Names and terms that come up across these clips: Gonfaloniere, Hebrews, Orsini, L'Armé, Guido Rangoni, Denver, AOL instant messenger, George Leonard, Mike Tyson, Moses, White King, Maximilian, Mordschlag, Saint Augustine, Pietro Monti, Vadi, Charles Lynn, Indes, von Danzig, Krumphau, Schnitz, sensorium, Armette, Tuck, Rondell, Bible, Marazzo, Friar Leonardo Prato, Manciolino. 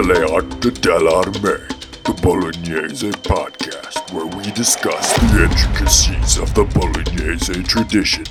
Acte de l'Armé, the Bolognese podcast where we discuss the intricacies of the Bolognese tradition.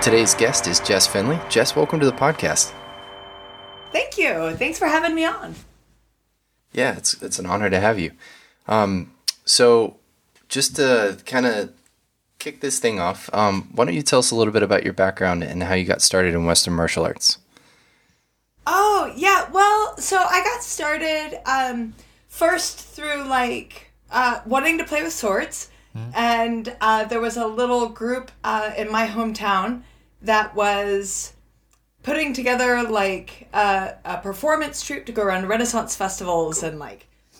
Today's guest is Jess Finley. Today's guest is Jess Finley. Jess, welcome to the podcast. Thank you. Thanks for having me on. Yeah, it's an honor to have you. So just to kind of kick this thing off, why don't you tell us a little bit about your background and how you got started in Western martial arts? Oh, yeah. Well, so I got started first through wanting to play with swords. Mm-hmm. And there was a little group in my hometown that was putting together a performance troupe to go around Renaissance festivals and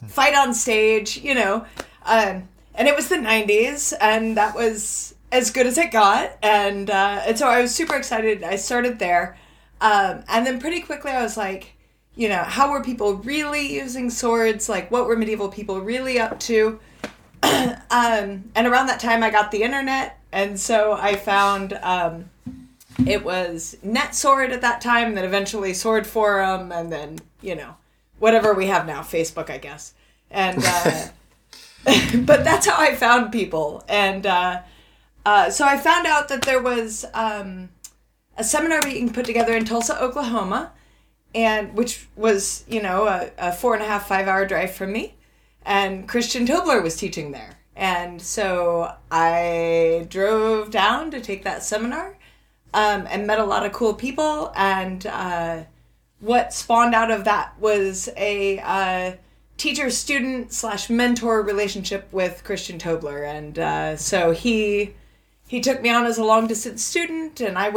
fight on stage, you know. And it was the 90s, and that was as good as it got. And so I was super excited. I started there. And then pretty quickly I was like, you know, how were people really using swords? Like, what were medieval people really up to? And around that time I got the internet, and so I found it was NetSword at that time, then eventually Sword Forum, and then, you know, whatever we have now, Facebook, I guess. And but that's how I found people. And so I found out that there was a seminar being put together in Tulsa, Oklahoma, and which was, you know, a 4.5-5 hour drive from me. And Christian Tobler was teaching there. And so I drove down to take that seminar and met a lot of cool people. And what spawned out of that was a teacher-student/mentor relationship with Christian Tobler. And so he took me on as a long-distance student, and I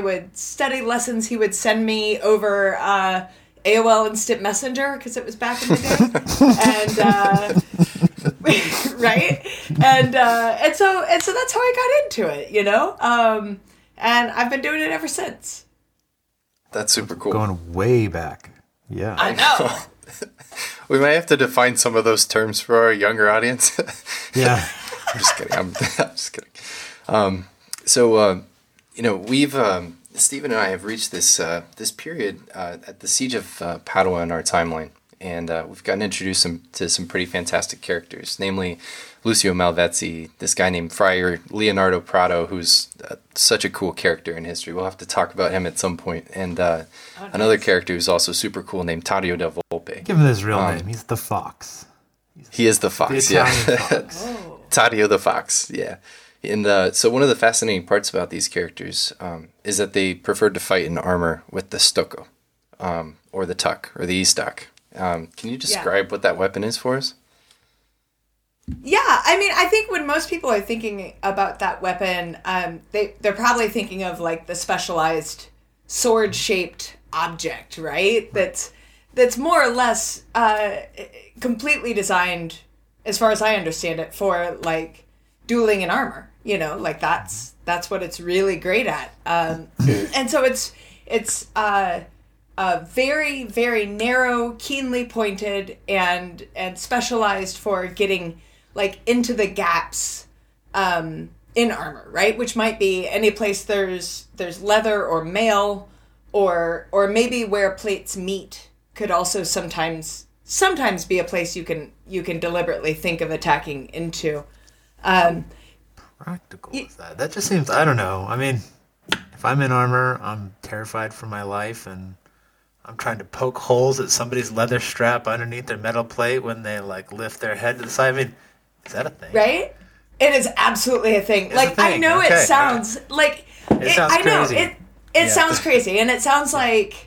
would study lessons he would send me over AOL Instant Messenger, because it was back in the day, and right, and so that's how I got into it, you know, and I've been doing it ever since. That's super cool. Going way back, yeah. I know. We might have to define some of those terms for our younger audience. Yeah, I'm just kidding. I'm just kidding. You know, we've. Stephen and I have reached this period at the Siege of Padua in our timeline, and we've gotten introduced to some pretty fantastic characters, namely Lucio Malvezzi, this guy named Friar Leonardo Prato, who's such a cool character in history. We'll have to talk about him at some point, and another character who's also super cool named Tadeo del Volpe. Give him his real name. He's the Fox. He is the Fox, yeah. Fox. Oh. Tadeo the Fox, yeah. And so one of the fascinating parts about these characters is that they preferred to fight in armor with the stucco, or the tuck, or the estoc. Can you describe what that weapon is for us? Yeah, I mean, I think when most people are thinking about that weapon, they're probably thinking of, like, the specialized sword-shaped object, right? That's more or less completely designed, as far as I understand it, for, like, dueling in armor, you know, like that's what it's really great at. And so it's a very, very narrow, keenly pointed and specialized for getting like into the gaps in armor, right? Which might be any place there's leather or mail or maybe where plates meet could also sometimes be a place you can deliberately think of attacking into. How practical is that? That just seems, I don't know. I mean, if I'm in armor, I'm terrified for my life, and I'm trying to poke holes at somebody's leather strap underneath their metal plate when they, like, lift their head to the side. I mean, is that a thing? Right? It is absolutely a thing. It's like, a thing. I know it sounds like... It sounds crazy. I know, it sounds crazy, and it sounds like,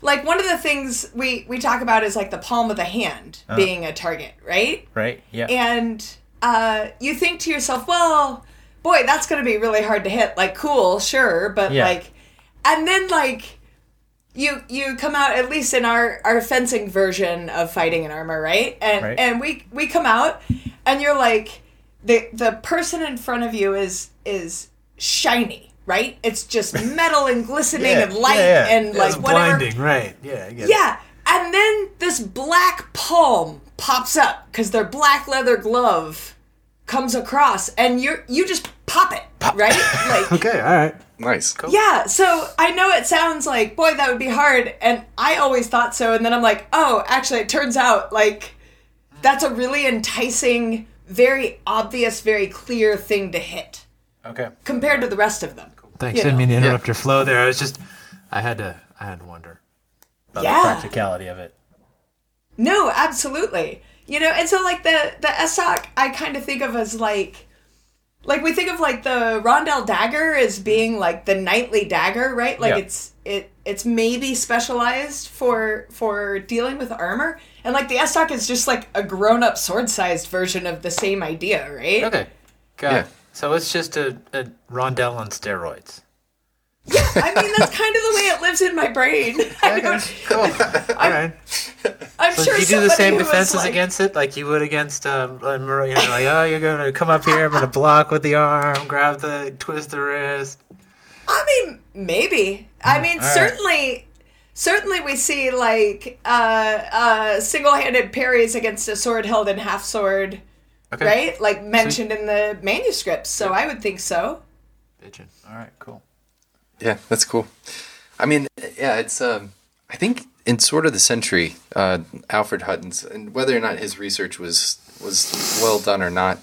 one of the things we talk about is, like, the palm of the hand being a target, right? Right, yeah. And... you think to yourself, well, boy, that's going to be really hard to hit. Like, cool, sure, but yeah. Like, and then like you come out, at least in our fencing version of fighting in armor, right? And right. And we come out, and you're like, the person in front of you is shiny. Right? It's just metal and glistening yeah, and light yeah, yeah. and like whatever. Blinding, right. Yeah, I get yeah. it. And then this black palm pops up because their black leather glove comes across and you just pop it, right? Like okay, all right. Nice. Cool. Yeah, so I know it sounds like, boy, that would be hard, and I always thought so, and then I'm like, oh, actually it turns out like that's a really enticing, very obvious, very clear thing to hit. Okay. Compared to the rest of them. Cool. Thanks. You didn't mean to interrupt your flow there. I was just, I had to wonder about the practicality of it. No, absolutely. You know, and so like the Estoc, I kind of think of as like we think of like the Rondell dagger as being like the knightly dagger, right? Like it's maybe specialized for dealing with armor, and like the Estoc is just like a grown up sword sized version of the same idea, right? Okay. Got it. So it's just a Rondell on steroids. Yeah, I mean, that's kind of the way it lives in my brain. I don't, cool. All right. I'm so sure you do the same defenses like, against it, like you would against Murray. You know, like, oh, you're going to come up here, I'm going to block with the arm, twist the wrist. I mean, maybe. I mean, certainly we see, like, single-handed parries against a sword held in half-sword. Okay. Right? Like mentioned in the manuscripts, so I would think so. Pigeon. All right, cool. Yeah, that's cool. I mean, yeah, it's, I think in Sword of the Century, Alfred Hutton's, and whether or not his research was well done or not,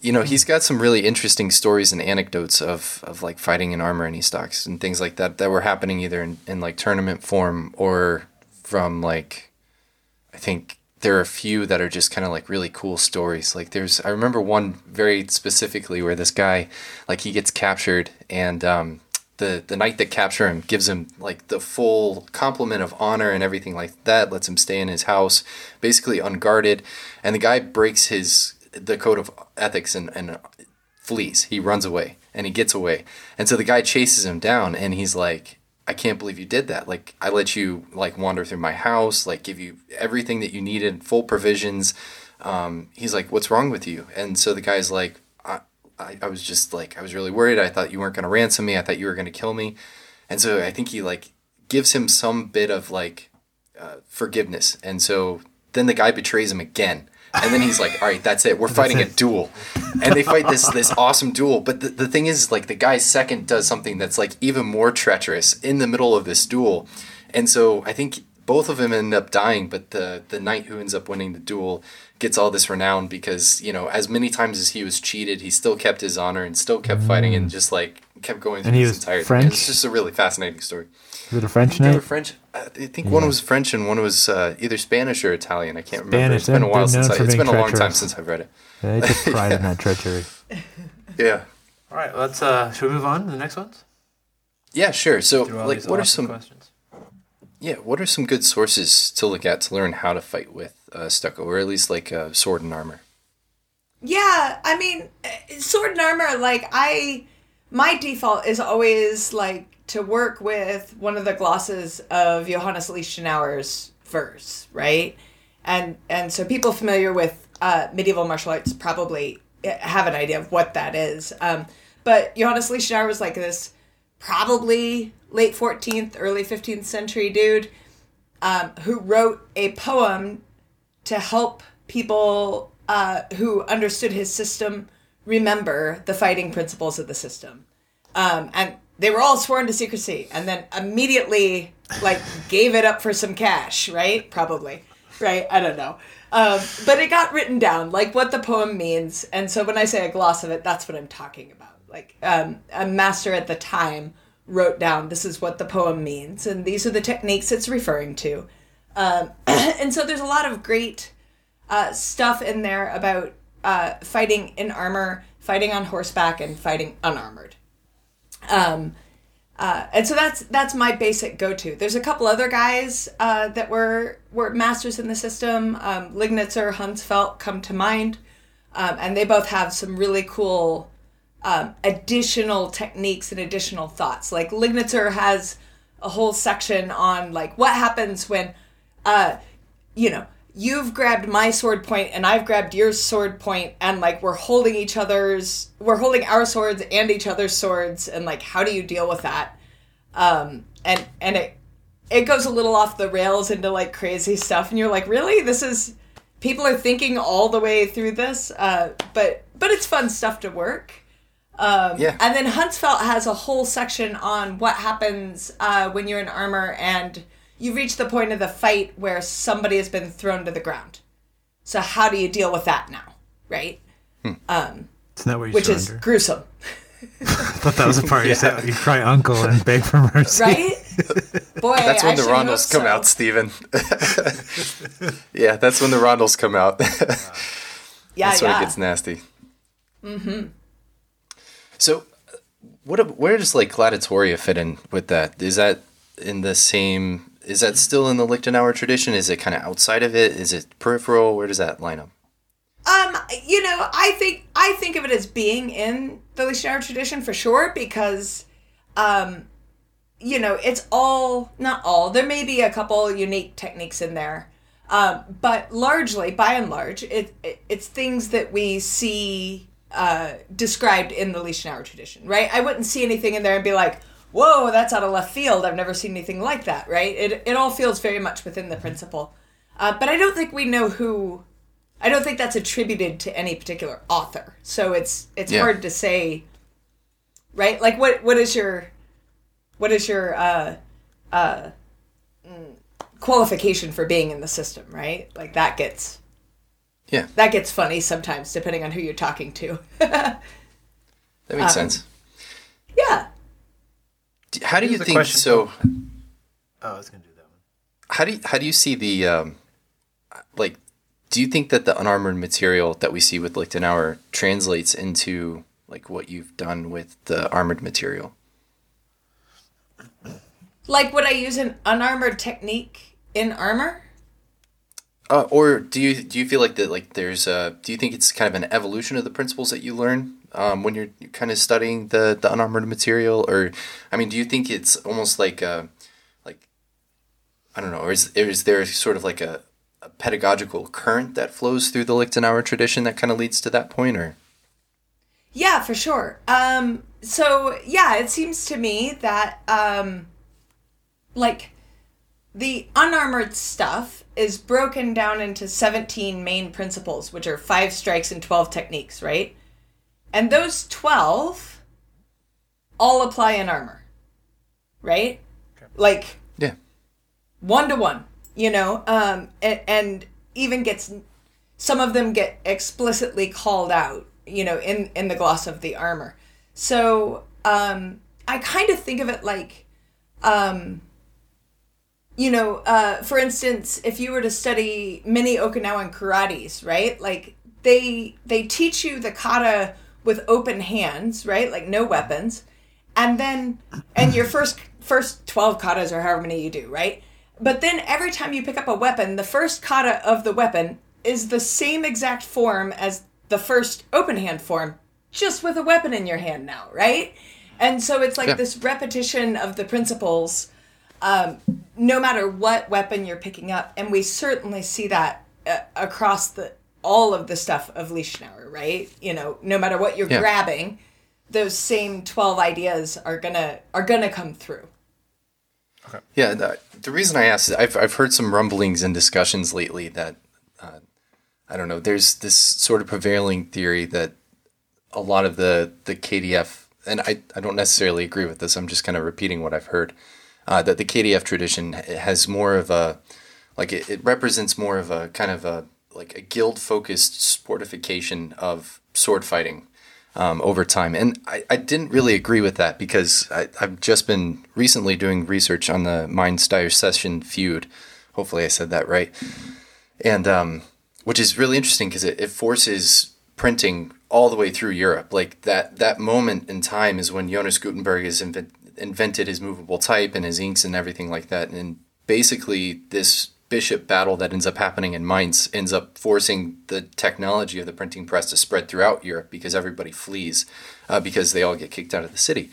you know, he's got some really interesting stories and anecdotes of like fighting in armor and Estocs and things like that were happening either in like tournament form or from like, I think, there are a few that are just kind of like really cool stories. Like I remember one very specifically where this guy, like he gets captured and the knight that captured him gives him like the full compliment of honor and everything like that, lets him stay in his house, basically unguarded. And the guy breaks the code of ethics and flees. He runs away and he gets away. And so the guy chases him down and he's like, I can't believe you did that. Like, I let you, like, wander through my house, like, give you everything that you needed, full provisions. He's like, what's wrong with you? And so the guy's like, I was just, like, I was really worried. I thought you weren't going to ransom me. I thought you were going to kill me. And so I think he, like, gives him some bit of, like, forgiveness. And so then the guy betrays him again. And then he's like, all right, that's it. We're fighting a duel. And they fight this awesome duel. But the thing is, like, the guy second does something that's, like, even more treacherous in the middle of this duel. And so I think both of them end up dying, but the knight who ends up winning the duel gets all this renown because, you know, as many times as he was cheated, he still kept his honor and still kept fighting and just, like, kept going through his entire thing. It's just a really fascinating story. Is it a French name? I think one was French and one was either Spanish or Italian. I can't remember. It's been a while since it's been a long time since I've read it. They took pride in that treachery. Yeah. All right. Let's. Should we move on to the next ones? Yeah, sure. So, like, what are some questions? Yeah, what are some good sources to look at to learn how to fight with stucco, or at least like sword and armor? Yeah, I mean, sword and armor. Like, my default is always like. To work with one of the glosses of Johannes Liechtenauer's verse, right? And so people familiar with medieval martial arts probably have an idea of what that is. But Johannes Liechtenauer was like this probably late 14th, early 15th century dude who wrote a poem to help people who understood his system remember the fighting principles of the system. And they were all sworn to secrecy and then immediately, like, gave it up for some cash, right? Probably, right? I don't know. But it got written down, like, what the poem means. And so when I say a gloss of it, that's what I'm talking about. Like, a master at the time wrote down, this is what the poem means, and these are the techniques it's referring to. And so there's a lot of great stuff in there about fighting in armor, fighting on horseback, and fighting unarmored. And so that's my basic go-to. There's a couple other guys that were masters in the system. Lignitzer, Hundsfeld come to mind. And they both have some really cool additional techniques and additional thoughts. Like Lignitzer has a whole section on like what happens when, you've grabbed my sword point and I've grabbed your sword point, and like we're holding our swords and each other's swords, and like how do you deal with that? And it goes a little off the rails into like crazy stuff, and you're like, really? People are thinking all the way through this, but it's fun stuff to work. Yeah. And then Hundsfeld has a whole section on what happens when you're in armor and you reach the point of the fight where somebody has been thrown to the ground. So how do you deal with that now, right? It's not where you surrender. Which is gruesome. I thought that was a part you said, you cry uncle and beg for mercy. Right? Boy, that's when the Rondels come out, Stephen. Yeah, that's when the Rondels come out. That's when it gets nasty. Mm-hmm. So, where does like Gladiatoria fit in with that? Is that in the same? Is that still in the Lichtenauer tradition? Is it kind of outside of it? Is it peripheral? Where does that line up? I think of it as being in the Lichtenauer tradition for sure, because, it's not all. There may be a couple unique techniques in there, but largely, by and large, it's things that we see described in the Liechtenauer tradition, right? I wouldn't see anything in there and be like, whoa, that's out of left field. I've never seen anything like that, right? It all feels very much within the principle. But I don't think we know who... I don't think that's attributed to any particular author. So it's hard to say, right? Like, what is your qualification for being in the system, right? Like that gets funny sometimes depending on who you're talking to. That makes sense. Yeah. How do you think so? Oh, I was gonna do that one. How do you see the like? Do you think that the unarmored material that we see with Lichtenauer translates into like what you've done with the armored material? Like, would I use an unarmored technique in armor? Or do you feel like that? Like, do you think it's kind of an evolution of the principles that you learn when you're kind of studying the unarmored material? Or, I mean, do you think it's almost like I don't know, or is there sort of like a pedagogical current that flows through the Lichtenauer tradition that kind of leads to that point, or? Yeah, for sure. It seems to me that, the unarmored stuff is broken down into 17 main principles, which are 5 strikes and 12 techniques, right? And those 12 all apply in armor, right? Okay. Like, yeah, 1-to-1. And even gets, some of them get explicitly called out, in the gloss of the armor. So, I kind of think of it like, for instance, if you were to study many Okinawan karates, right? Like they teach you the kata with open hands, right? Like no weapons. And then, your first 12 katas or however many you do, right? But then every time you pick up a weapon, the first kata of the weapon is the same exact form as the first open hand form, just with a weapon in your hand now, right? And so it's like this repetition of the principles, no matter what weapon you're picking up. And we certainly see that across all of the stuff of Liechtenauer, right? No matter what you're grabbing, those same 12 ideas are gonna come through. Okay. Yeah, the reason I asked is I've heard some rumblings and discussions lately that, I don't know, there's this sort of prevailing theory that a lot of the KDF, and I don't necessarily agree with this, I'm just kind of repeating what I've heard, that the KDF tradition has more of a, like it represents more of a kind of a, like a guild-focused sportification of sword fighting. Over time. And I didn't really agree with that because I've just been recently doing research on the Mainz Diocesan Feud. Hopefully I said that right. And which is really interesting because it forces printing all the way through Europe. Like that moment in time is when Jonas Gutenberg has invented his movable type and his inks and everything like that. And basically this bishop battle that ends up happening in Mainz ends up forcing the technology of the printing press to spread throughout Europe because everybody flees because they all get kicked out of the city.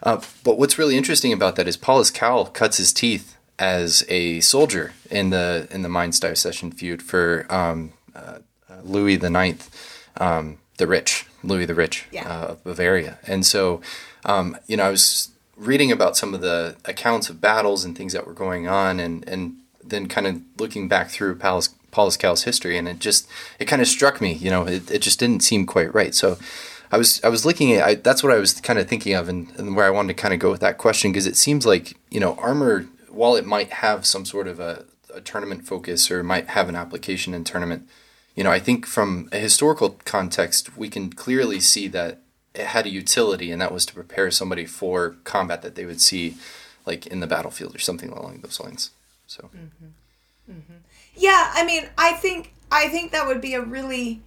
But what's really interesting about that is Paulus Cowell cuts his teeth as a soldier in the Mainz Diocesan Feud for Louis IX, Louis the Rich of Bavaria. And so, I was reading about some of the accounts of battles and things that were going on, and then kind of looking back through Paulus Cowell's history, and it kind of struck me, it just didn't seem quite right. So I was looking at, that's what I was kind of thinking of and where I wanted to kind of go with that question, because it seems like, armor, while it might have some sort of a tournament focus or might have an application in tournament, I think from a historical context, we can clearly see that it had a utility, and that was to prepare somebody for combat that they would see like in the battlefield or something along those lines. So, mm-hmm. Mm-hmm. Yeah, I think that would be a really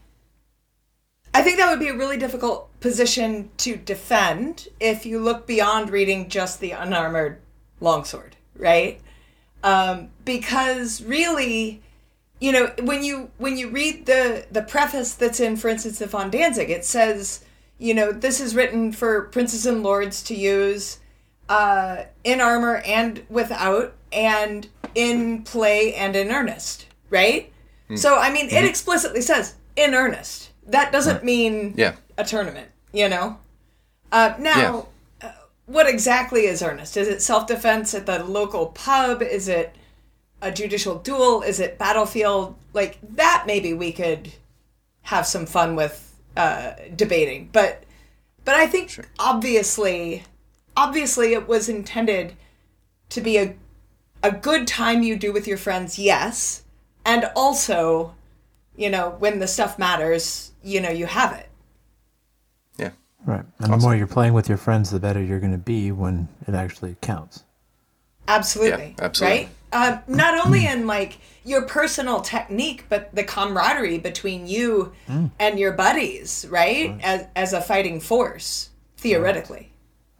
difficult position to defend if you look beyond reading just the unarmored longsword, right? Because really, when you read the preface that's in, for instance, the von Danzig, it says, this is written for princes and lords to use in armor and without, and in play and in earnest, right? Mm. So, it explicitly says in earnest. That doesn't mean a tournament, What exactly is earnest? Is it self-defense at the local pub? Is it a judicial duel? Is it battlefield? Like, that maybe we could have some fun with debating. But I think, sure, obviously it was intended to be a good time you do with your friends, yes. And also, when the stuff matters, you have it. Yeah. Right. And awesome. The more you're playing with your friends, the better you're going to be when it actually counts. Absolutely. Yeah, absolutely. Right? Not only in your personal technique, but the camaraderie between you and your buddies, right? As a fighting force, theoretically.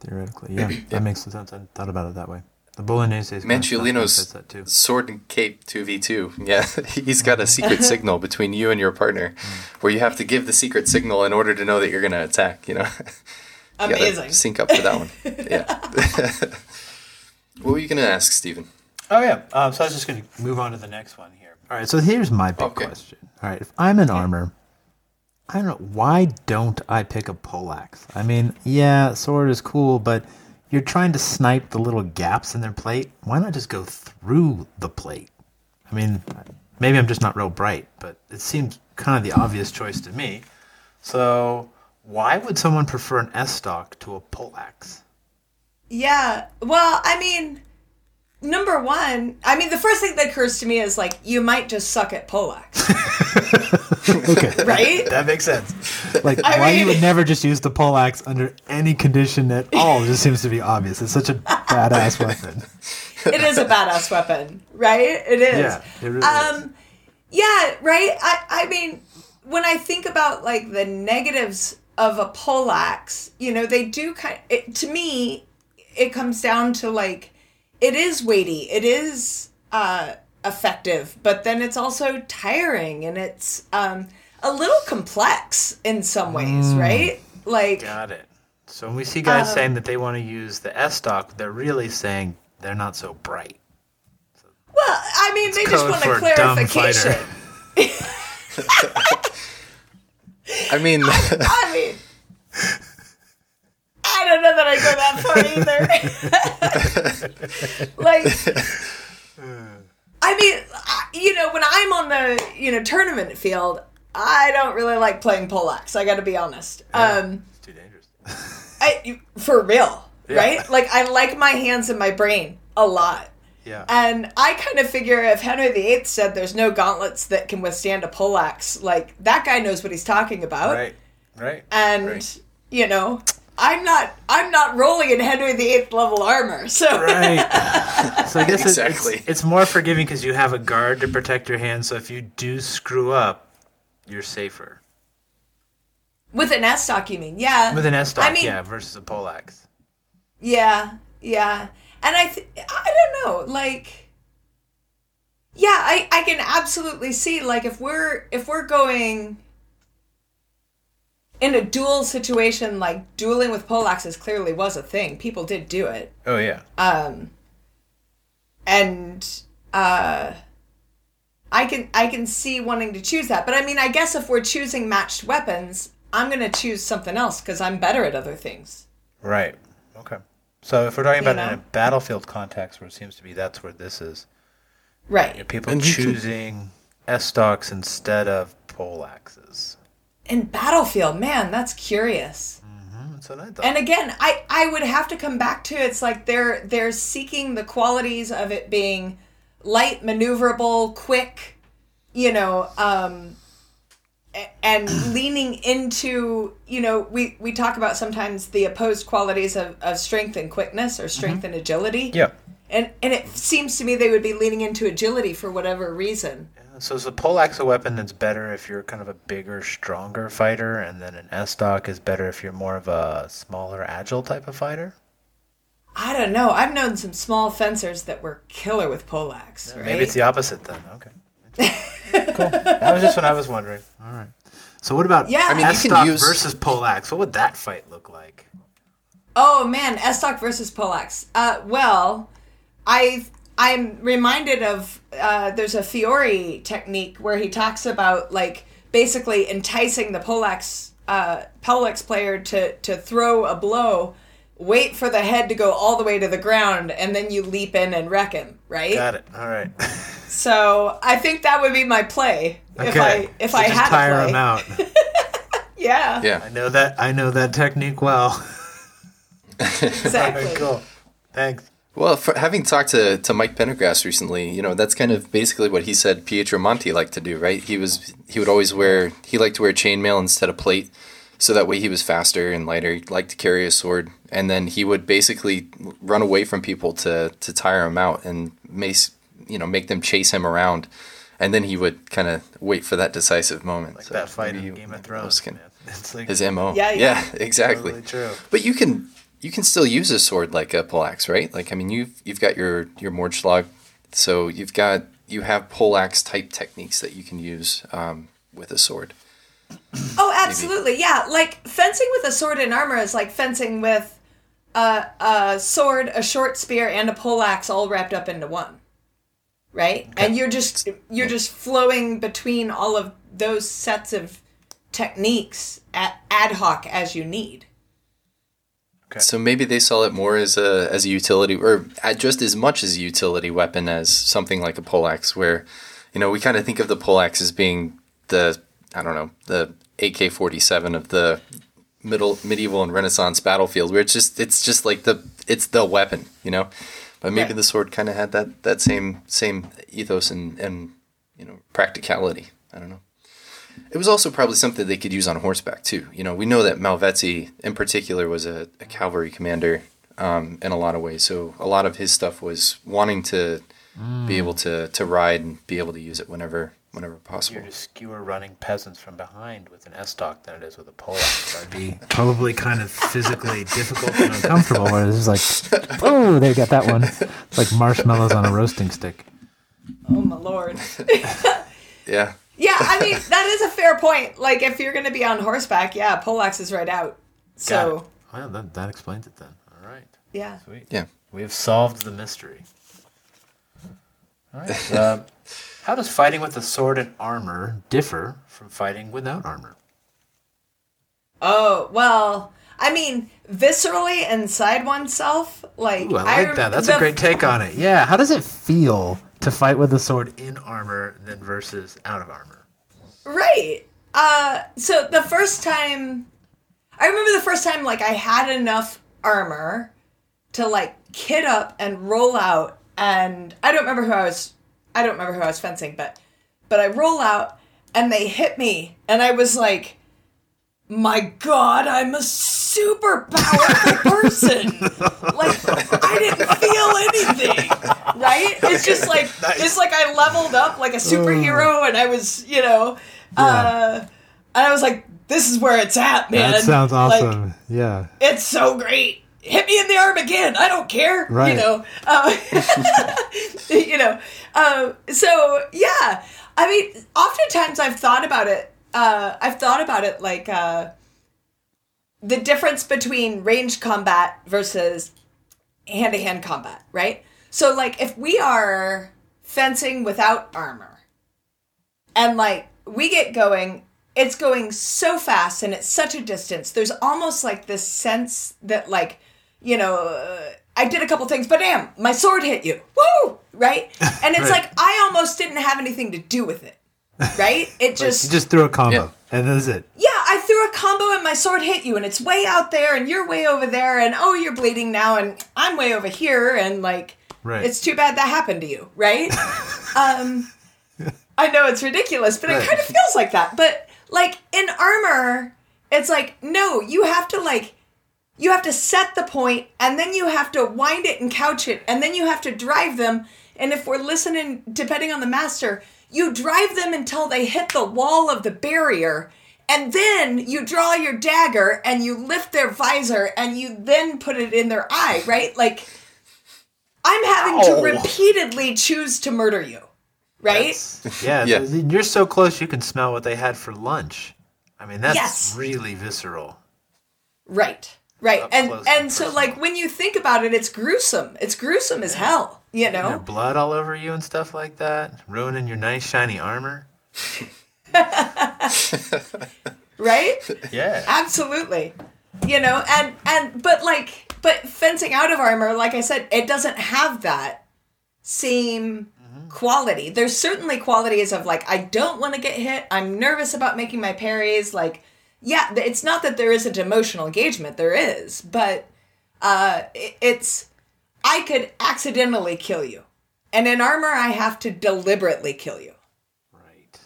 Right. Theoretically, yeah. That makes sense. I thought about it that way. The Bolognese is Manciolino's sword and cape 2v2. Yeah, he's got a secret signal between you and your partner, where you have to give the secret signal in order to know that you're going to attack. Amazing. Sync up for that one. Yeah. What were you going to ask, Stephen? Oh yeah. So I was just going to move on to the next one here. All right. So here's my big question. All right. If I'm in armor, I don't know, why don't I pick a poleaxe? Sword is cool, but you're trying to snipe the little gaps in their plate. Why not just go through the plate? Maybe I'm just not real bright, but it seems kind of the obvious choice to me. So why would someone prefer an Estoc to a poleaxe? Yeah. Well, number one, the first thing that occurs to me is, you might just suck at poleaxe. Okay. Right? That makes sense. You would never just use the poleaxe under any condition at all just seems to be obvious. It's such a badass weapon. It is a badass weapon, right? It is. Yeah, it really is. Yeah, right? When I think about, the negatives of a poleaxe, they do to me, it comes down to, it is weighty. It is effective, but then it's also tiring, and it's a little complex in some ways, right? Got it. So when we see guys saying that they want to use the Estoc, they're really saying they're not so bright. So they just want a clarification. I don't know that I go that far either. When I'm on the, tournament field, I don't really like playing poleaxe. I got to be honest. Yeah, it's too dangerous. For real, yeah. Right? I like my hands and my brain a lot. Yeah. And I kind of figure if Henry VIII said there's no gauntlets that can withstand a poleaxe, that guy knows what he's talking about. Right. And, I'm not rolling in Henry VIII level armor, so. Right. So I guess it's more forgiving because you have a guard to protect your hand. So if you do screw up, you're safer. With an Estoc, you mean? Yeah. With an Estoc, versus a poleaxe. Yeah, yeah, and I don't know, Yeah, I can absolutely see, like, if we're going in a duel situation, like, dueling with poleaxes clearly was a thing. People did do it. Oh, yeah. I can see wanting to choose that. But, I mean, I guess if we're choosing matched weapons, I'm going to choose something else because I'm better at other things. Right. Okay. So if we're talking about in a battlefield context, where it seems to be that's where this is. Right. You know, people choosing Estocs instead of poleaxes. In battlefield, man, that's curious. Mm-hmm. That's what I thought. And again, I would have to come back to it's like they're seeking the qualities of it being light, maneuverable, quick, you know, and leaning into, you know, we talk about sometimes the opposed qualities of strength and quickness or strength and agility. Yeah. And it seems to me they would be leaning into agility for whatever reason. Yeah, so is the poleaxe a weapon that's better if you're kind of a bigger, stronger fighter, and then an estoc is better if you're more of a smaller, agile type of fighter? I don't know. I've known some small fencers that were killer with poleaxe, right? Maybe it's the opposite then. Okay. Cool. That was just what I was wondering. All right. So what about Estoc versus poleaxe? What would that fight look like? Oh, man, Estoc versus poleaxe. Well, I'm reminded of there's a Fiore technique where he talks about, like, basically enticing the poleaxe player to throw a blow, wait for the head to go all the way to the ground, and then you leap in and wreck him, right? Got it. All right. So I think that would be my play if I had to tire him out. Yeah. Yeah. I know that technique well. Exactly. All right, cool. Thanks. Well, for having talked to Mike Pendergrass recently, you know, that's kind of basically what he said Pietro Monti liked to do, right? He liked to wear chainmail instead of plate, so that way he was faster and lighter. He liked to carry a sword, and then he would basically run away from people to tire him out and make them chase him around, and then he would kind of wait for that decisive moment. Like so that fight in Game of Thrones. It's like his MO. Yeah, exactly. Totally true. But you can still use a sword like a poleaxe, right? Like, I mean, you've got your Mordschlag, so you have poleaxe type techniques that you can use with a sword. Oh, absolutely, maybe. Yeah. Like, fencing with a sword and armor is like fencing with a sword, a short spear, and a poleaxe all wrapped up into one, right? Okay. And you're just flowing between all of those sets of techniques ad hoc as you need. Okay. So maybe they sell it more as a utility, or just as much as a utility weapon as something like a poleaxe, where, you know, we kind of think of the poleaxe as being the AK-47 of the medieval and Renaissance battlefield, where it's just like it's the weapon, you know. But maybe the sword kind of had that same ethos and you know, practicality. I don't know. It was also probably something they could use on horseback, too. You know, we know that Malvezzi, in particular, was a cavalry commander in a lot of ways. So a lot of his stuff was wanting to be able to ride and be able to use it whenever possible. You're to skewer running peasants from behind with an estoc than it is with a poleaxe. That would be probably kind of physically difficult and uncomfortable, where it's just like, oh, they got that one. It's like marshmallows on a roasting stick. Oh, my Lord. Yeah. Yeah, I mean, that is a fair point. Like, if you're going to be on horseback, yeah, poleaxe is right out. So, well, that explains it then. All right. Yeah. Sweet. Yeah. We have solved the mystery. All right. How does fighting with a sword and armor differ from fighting without armor? Oh, well, I mean, viscerally inside oneself. Like, ooh, I like that. That's a great take on it. Yeah. How does it feel to fight with a sword in armor than versus out of armor? Right. So I remember the first time, like, I had enough armor to, like, kit up and roll out, and I don't remember who I was fencing, but I roll out and they hit me, and I was like, my God, I'm a super powerful person. Like, I didn't feel anything, right? It's just like, nice. It's like I leveled up like a superhero, and I was, you know, and I was like, this is where it's at, man. That sounds awesome. Like, yeah. It's so great. hit me in the arm again. I don't care. Right. You know. You know. So yeah, I mean, oftentimes I've thought about it. Like the difference between ranged combat versus hand-to-hand combat, right? So like if we are fencing without armor and like we get going, it's going so fast and it's such a distance. There's almost like this sense that like, you know, I did a couple things, but damn, my sword hit you. Woo! Right? And it's right. Like, I almost didn't have anything to do with it. Right? It just... You just threw a combo. Yeah. And that's it. Yeah, I threw a combo and my sword hit you and it's way out there and you're way over there and oh, you're bleeding now and I'm way over here and like, right. It's too bad that happened to you. Right? I know it's ridiculous, but right. It kind of feels like that. But like in armor, it's like, no, you have to set the point and then you have to wind it and couch it and then you have to drive them. And if we're listening, depending on the master, you drive them until they hit the wall of the barrier, and then you draw your dagger and you lift their visor and you then put it in their eye, right? Like, I'm having to repeatedly choose to murder you, right? Yeah, you're so close you can smell what they had for lunch. I mean, that's really visceral. Right. And so, like, when you think about it, it's gruesome. It's gruesome as hell. You know, blood all over you and stuff like that, ruining your nice shiny armor. Right? Yeah, absolutely. You know, but fencing out of armor, like I said, it doesn't have that same quality. There's certainly qualities of like, I don't want to get hit. I'm nervous about making my parries. Like, yeah, it's not that there isn't emotional engagement. There is, but it's. I could accidentally kill you. And in armor, I have to deliberately kill you. Right.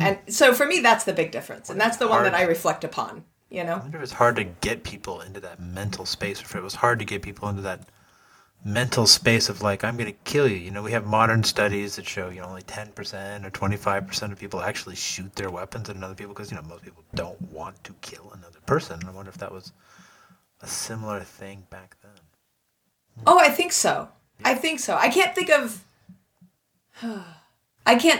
And so for me, that's the big difference. And that's the one that I reflect upon, you know? I wonder if it's hard to get people into that mental space. If it was hard to get people into that mental space of like, I'm going to kill you. You know, we have modern studies that show, you know, only 10% or 25% of people actually shoot their weapons at another people because, you know, most people don't want to kill another person. I wonder if that was... a similar thing back then. Oh, I think so. Yeah. I think so. I can't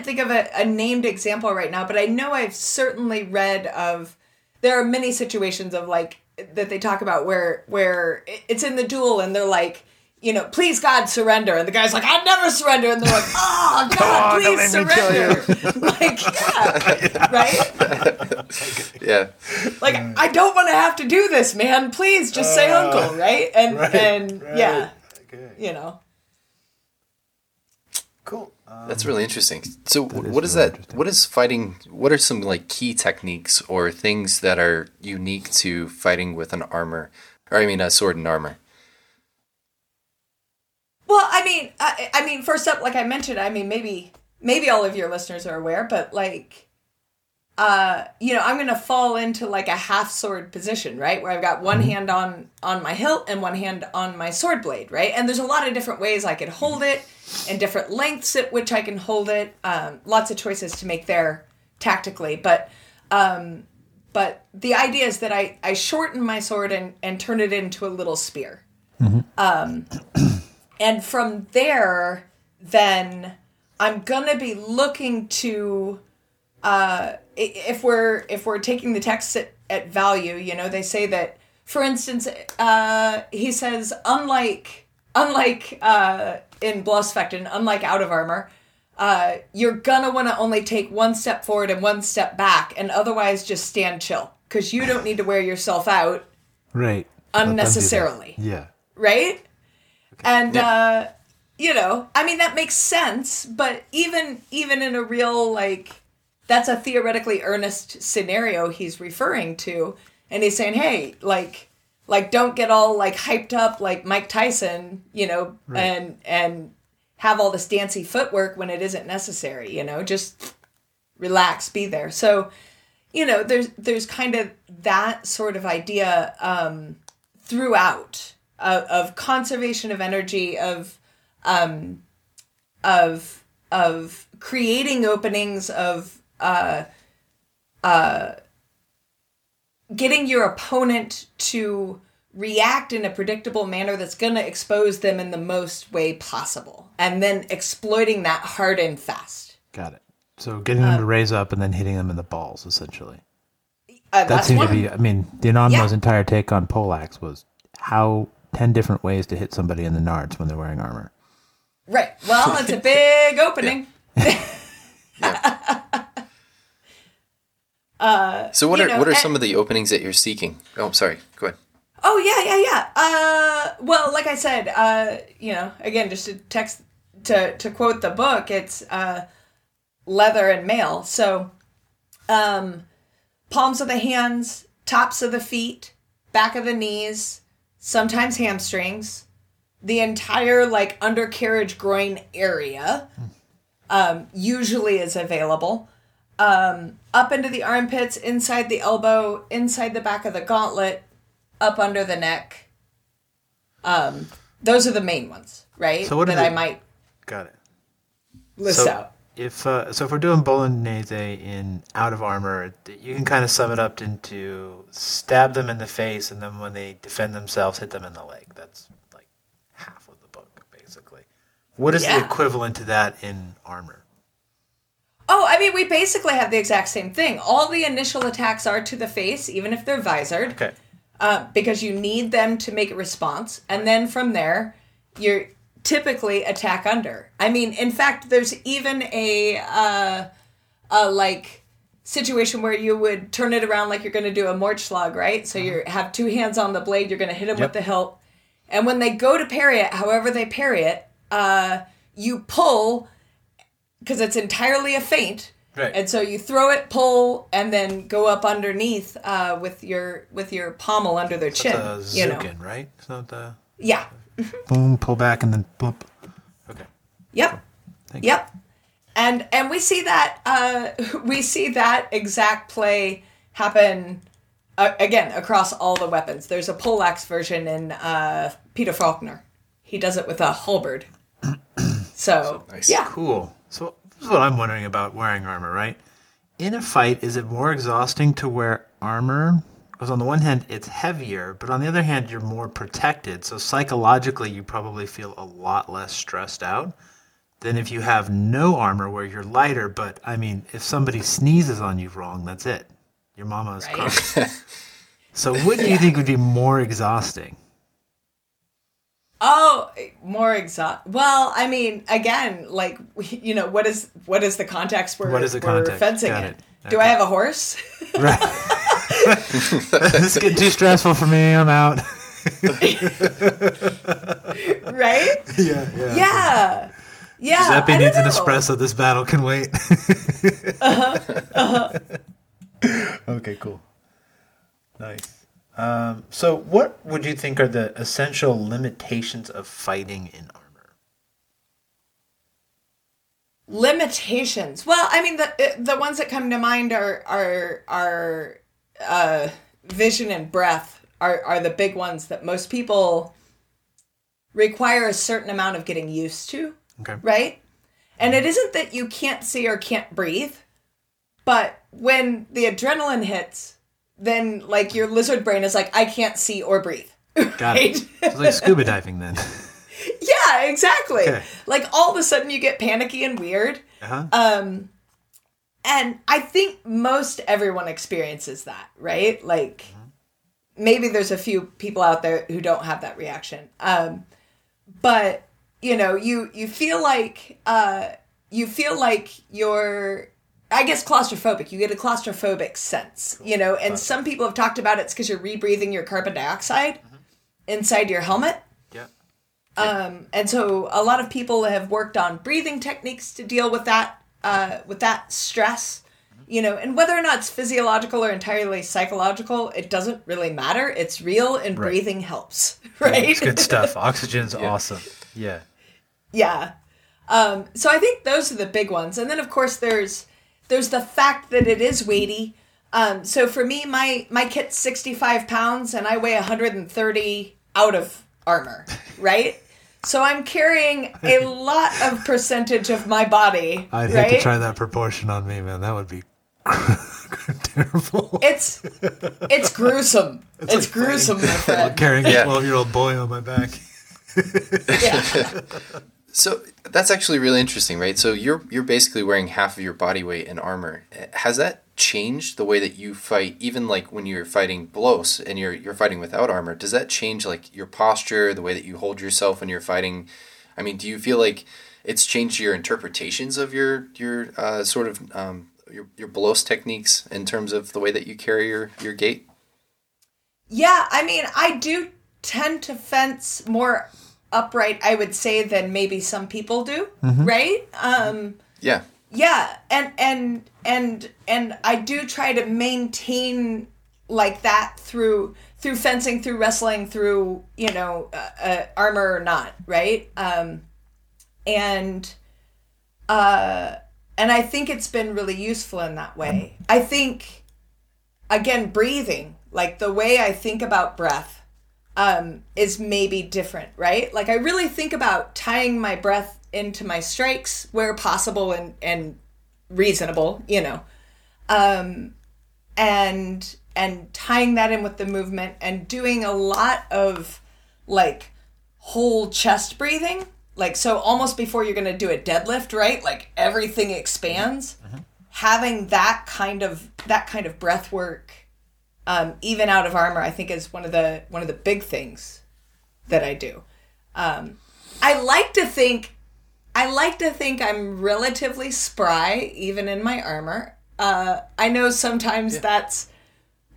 think of a named example right now, but I know I've certainly read of, there are many situations of like, that they talk about where it's in the duel and they're like, you know, please God surrender. And the guy's like, I'll never surrender. And they're like, oh God, please surrender. Like, yeah, right? Yeah. Like, I don't want to have to do this, man. Please just say uncle, right? And yeah, okay. You know. Cool. That's really interesting. So what are some like key techniques or things that are unique to fighting with a sword and armor? Well, I mean, first up, like I mentioned, I mean, maybe all of your listeners are aware, but like, you know, I'm going to fall into like a half sword position, right? Where I've got one hand on my hilt and one hand on my sword blade, right? And there's a lot of different ways I could hold it and different lengths at which I can hold it. Lots of choices to make there tactically, but the idea is that I shorten my sword and turn it into a little spear. Mm-hmm. And from there, then I'm going to be looking to, if we're taking the text at value, you know, they say that, for instance, he says, unlike in Blossfechten, unlike out of armor, you're going to want to only take one step forward and one step back, and otherwise just stand chill, because you don't need to wear yourself out. Right. Unnecessarily. Yeah. Right? And, you know, I mean, that makes sense, but even in a real, like, that's a theoretically earnest scenario he's referring to. And he's saying, hey, like, don't get all like hyped up, like Mike Tyson, you know, right. and have all this dancy footwork when it isn't necessary, you know, just relax, be there. So, you know, there's kind of that sort of idea, throughout, of conservation of energy, of creating openings, of getting your opponent to react in a predictable manner that's going to expose them in the most way possible, and then exploiting that hard and fast. Got it. So getting them to raise up and then hitting them in the balls, essentially. That seemed to be, I mean, the Anonymous entire take on Poleaxe was 10 different ways to hit somebody in the nards when they're wearing armor. Right. Well, it's a big opening. So what are some of the openings that you're seeking? Oh, sorry. Go ahead. Oh, yeah. Well, like I said, again, just to quote the book, it's leather and mail. So palms of the hands, tops of the feet, back of the knees, sometimes hamstrings, the entire undercarriage groin area usually is available. Up into the armpits, inside the elbow, inside the back of the gauntlet, up under the neck. Those are the main ones, right? So I might list out. If we're doing Bolognese in out of armor, you can kind of sum it up into stab them in the face, and then when they defend themselves, hit them in the leg. That's half of the book, basically. What is the equivalent to that in armor? Oh, I mean, we basically have the exact same thing. All the initial attacks are to the face, even if they're visored, because you need them to make a response. And then from there, you're typically attack under. I mean, in fact, there's even a situation where you would turn it around like you're going to do a Mordschlag, right? So you have two hands on the blade, you're going to hit them with the hilt. And when they go to parry it, however they parry it, you pull, because it's entirely a feint. Right. And so you throw it, pull, and then go up underneath with your pommel under their chin. That's a Zuken, right? It's not the... Yeah. Boom, pull back, and then bump. Okay. Yep. Cool. Thank you. And we see that exact play happen again across all the weapons. There's a Poleaxe version in Peter Faulkner. He does it with a halberd. So nice. Yeah, cool. So this is what I'm wondering about wearing armor, right? In a fight, is it more exhausting to wear armor? Because on the one hand, it's heavier, but on the other hand, you're more protected. So psychologically, you probably feel a lot less stressed out than if you have no armor where you're lighter. But, I mean, if somebody sneezes on you wrong, that's it. Your mama's crying. So what do you think would be more exhausting? Oh, more exhausting. Well, I mean, again, what is the context we're fencing in? Okay. Do I have a horse? Right. This is getting too stressful for me. I'm out. Right? Yeah. Giuseppe needs an espresso. This battle can wait. Okay, cool. Nice. So what would you think are the essential limitations of fighting in armor? Limitations? Well, I mean, the ones that come to mind are vision and breath are the big ones that most people require a certain amount of getting used to. Okay. Right? And it isn't that you can't see or can't breathe, but when the adrenaline hits, then your lizard brain is like, I can't see or breathe. Got right? it. It's like scuba diving then. Yeah, exactly. Okay. All of a sudden you get panicky and weird. Uh-huh. And I think most everyone experiences that, right? Maybe there's a few people out there who don't have that reaction. But, you feel like you're, I guess, claustrophobic. You get a claustrophobic sense, and some people have talked about it's because you're rebreathing your carbon dioxide inside your helmet. Yeah. And so a lot of people have worked on breathing techniques to deal with that. With that stress, and whether or not it's physiological or entirely psychological, it doesn't really matter. It's real, and breathing helps, right? It's good stuff. Oxygen's awesome. Yeah. So I think those are the big ones. And then, of course, there's the fact that it is weighty. So for me, my kit's 65 pounds, and I weigh 130 out of armor, right? So I'm carrying a lot of percentage of my body. I'd hate to try that proportion on me, man. That would be terrible. It's gruesome. It's like gruesome, my friend. Carrying a 12-year-old boy on my back. Yeah. So that's actually really interesting, right? So you're basically wearing half of your body weight in armor. Has that changed the way that you fight, even like when you're fighting blows and you're fighting without armor? Does that change like your posture, the way that you hold yourself when you're fighting? I mean, do you feel like it's changed your interpretations of your sort of your blows techniques in terms of the way that you carry your gait? Yeah, I mean, I do tend to fence more upright, I would say, than maybe some people do, mm-hmm. right? Yeah. Yeah, and I do try to maintain like that through fencing, through wrestling, through armor or not, right? And I think it's been really useful in that way. I think, again, breathing, like the way I think about breath. Is maybe different, right? Like I really think about tying my breath into my strikes where possible and reasonable, and tying that in with the movement and doing a lot of like whole chest breathing, like so almost before you're going to do a deadlift, right? Like everything expands. Mm-hmm. Having that kind of breath work. Even out of armor, I think is one of the big things that I do. I like to think I'm relatively spry, even in my armor. I know sometimes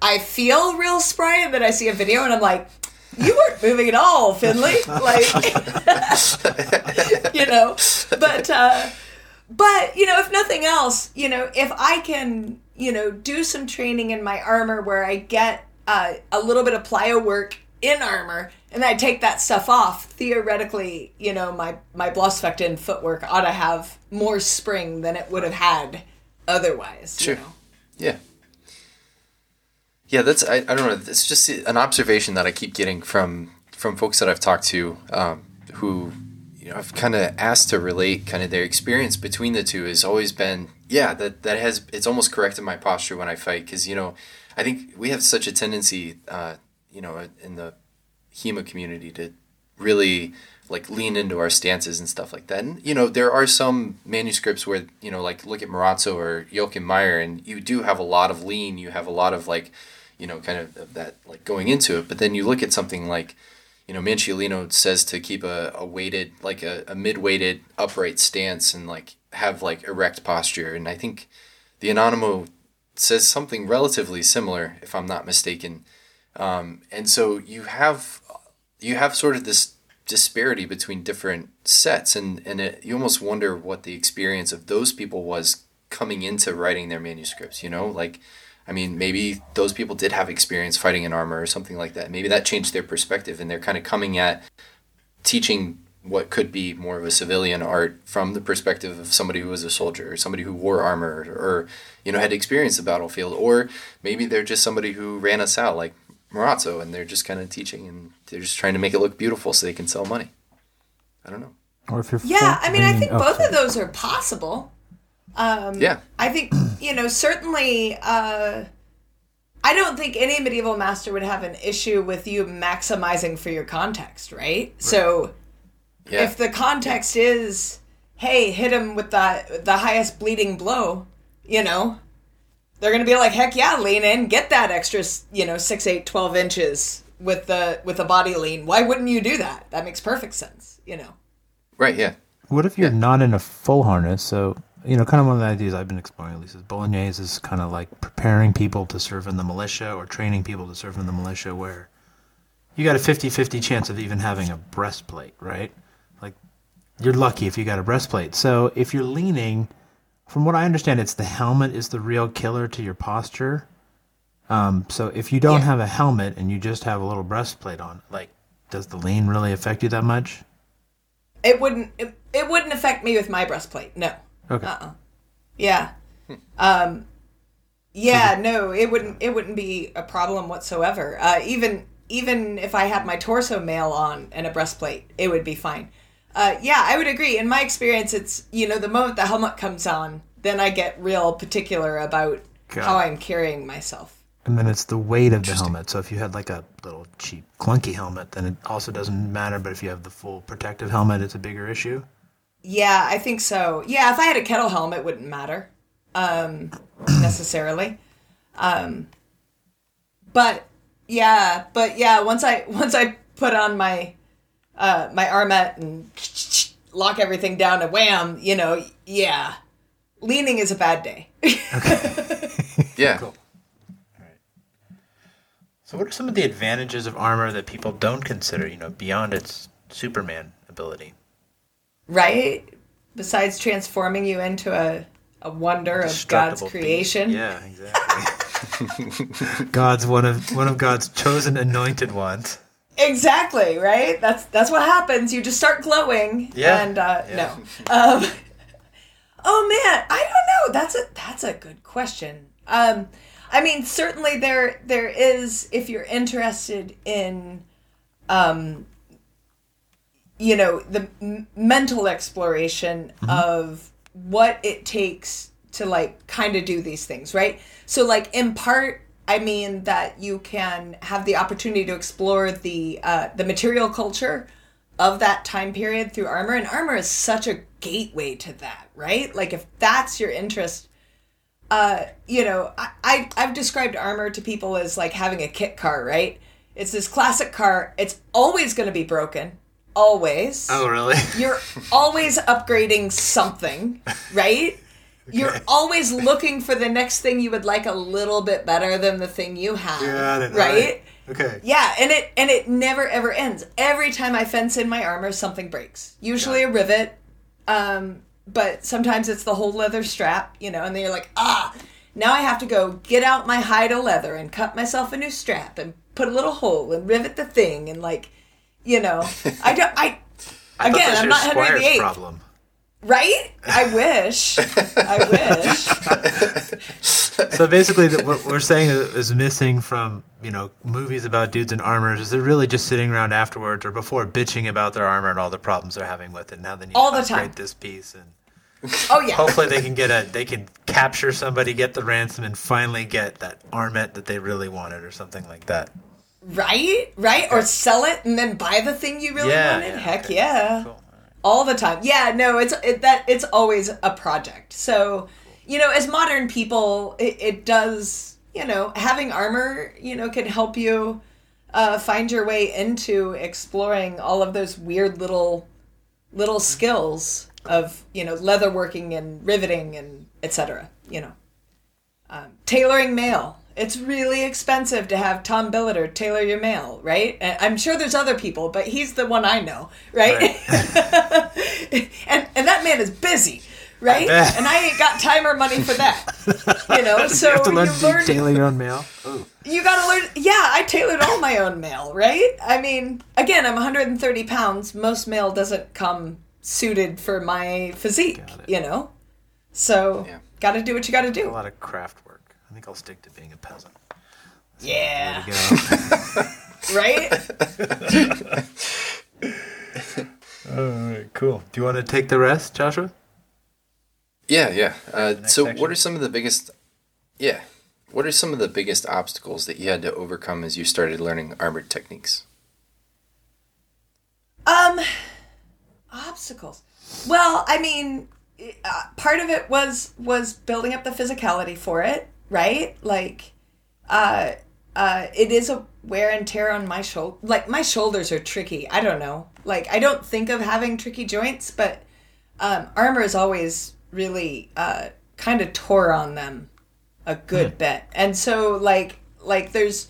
I feel real spry, and then I see a video and I'm like, you weren't moving at all, Finley. Like, but if nothing else, if I can, do some training in my armor where I get a little bit of plyo work in armor and I take that stuff off. Theoretically, my Blossfechten footwork ought to have more spring than it would have had otherwise. Sure. Yeah. Yeah, that's, I don't know. It's just an observation that I keep getting from folks that I've talked to who, I've kind of asked to relate kind of their experience between the two has always been, it's almost corrected my posture when I fight. Cause I think we have such a tendency, in the HEMA community to really like lean into our stances and stuff like that. And, there are some manuscripts where, like look at Marazzo or Joachim Meyer, and you do have a lot of lean, you have a lot of like, kind of that like going into it. But then you look at something like, Manciolino says to keep a weighted, like a mid-weighted upright stance and like have like erect posture. And I think the Anonimo says something relatively similar, if I'm not mistaken. And so you have sort of this disparity between different sets and it, you almost wonder what the experience of those people was coming into writing their manuscripts, like, I mean, maybe those people did have experience fighting in armor or something like that. Maybe that changed their perspective, and they're kind of coming at teaching what could be more of a civilian art from the perspective of somebody who was a soldier or somebody who wore armor or had experienced the battlefield. Or maybe they're just somebody who ran us out like Marazzo, and they're just kind of teaching, and they're just trying to make it look beautiful so they can sell money. I don't know. Or if you're I think both of those are possible. I think, certainly, I don't think any medieval master would have an issue with you maximizing for your context, right? So if the context is, hey, hit him with the highest bleeding blow, they're going to be like, heck yeah, lean in, get that extra, 6, 8, 12 inches with the body lean. Why wouldn't you do that? That makes perfect sense, Right, yeah. What if you're not in a full harness, so... kind of one of the ideas I've been exploring, at least, is Bolognese is kind of like preparing people to serve in the militia or training people to serve in the militia where you got a 50-50 chance of even having a breastplate, right? Like, you're lucky if you got a breastplate. So if you're leaning, from what I understand, it's the helmet is the real killer to your posture. So if you don't have a helmet and you just have a little breastplate on, like, does the lean really affect you that much? It wouldn't affect me with my breastplate, no. Okay. Yeah. No, it wouldn't be a problem whatsoever. Even if I had my torso mail on and a breastplate, it would be fine. I would agree. In my experience, it's, the moment the helmet comes on, then I get real particular about God. How I'm carrying myself. And then it's the weight of the helmet. So if you had like a little cheap, clunky helmet, then it also doesn't matter. But if you have the full protective helmet, it's a bigger issue? Yeah, I think so. Yeah, if I had a kettle helmet, it wouldn't matter necessarily. But yeah, once I put on my my armette and lock everything down and wham, you know, yeah. Leaning is a bad day. Okay. Yeah. Cool. So what are some of the advantages of armor that people don't consider, you know, beyond its Superman ability? Right? Besides transforming you into a wonder of God's creation. Beast. Yeah, exactly. God's one of God's chosen anointed ones. Exactly, right? That's what happens. You just start glowing. Yeah. And no. Oh man, I don't know. That's a good question. I mean, certainly there is, if you're interested in, you know, the mental exploration mm-hmm. of what it takes to, like, kind of do these things, right? So, like, in part, I mean that you can have the opportunity to explore the material culture of that time period through armor, and armor is such a gateway to that, right? Like, if that's your interest... you know, I've described armor to people as like having a kit car, right? It's this classic car. It's always going to be broken. Always. Oh, really? You're always upgrading something, right? Okay. You're always looking for the next thing you would like a little bit better than the thing you have. Yeah, right? Okay. Yeah, and it never, ever ends. Every time I fence in my armor, something breaks. Usually a rivet, but sometimes it's the whole leather strap, you know, and then you're like, now I have to go get out my hide of leather and cut myself a new strap and put a little hole and rivet the thing and, like, you know, I don't, again, I'm not Henry VIII. Problem. Right? I wish. So basically what we're saying is missing from, you know, movies about dudes in armor is they're really just sitting around afterwards or before bitching about their armor and all the problems they're having with it. Now they need all to upgrade this piece and hopefully they can capture somebody, get the ransom, and finally get that armlet that they really wanted or something like that. Right? Okay. Or sell it and then buy the thing you really wanted. Yeah, heck okay. Yeah. Cool. All the time. Yeah, no, it's always a project. So, you know, as modern people, it does, you know, having armor, you know, can help you find your way into exploring all of those weird little skills of, you know, leatherworking and riveting and et cetera, you know. Tailoring mail. It's really expensive to have Tom Billiter tailor your mail, right? And I'm sure there's other people, but he's the one I know, right? and that man is busy, right? And I ain't got time or money for that, you know. So you have to learn to tailor your own mail. Ooh. You got to learn. Yeah, I tailored all my own mail, right? I mean, again, I'm 130 pounds. Most mail doesn't come suited for my physique, you know. So got to do what you got to do. A lot of craft work. I think I'll stick to being a peasant. That's right? All right, cool. Do you want to take the rest, Joshua? Yeah. So what are some of the biggest obstacles that you had to overcome as you started learning armored techniques? Obstacles. Well, I mean, part of it was building up the physicality for it. Right? Like, it is a wear and tear on my shoulder. Like, my shoulders are tricky. I don't know. Like, I don't think of having tricky joints, but armor is always really kind of tore on them a good bit. And so, like there's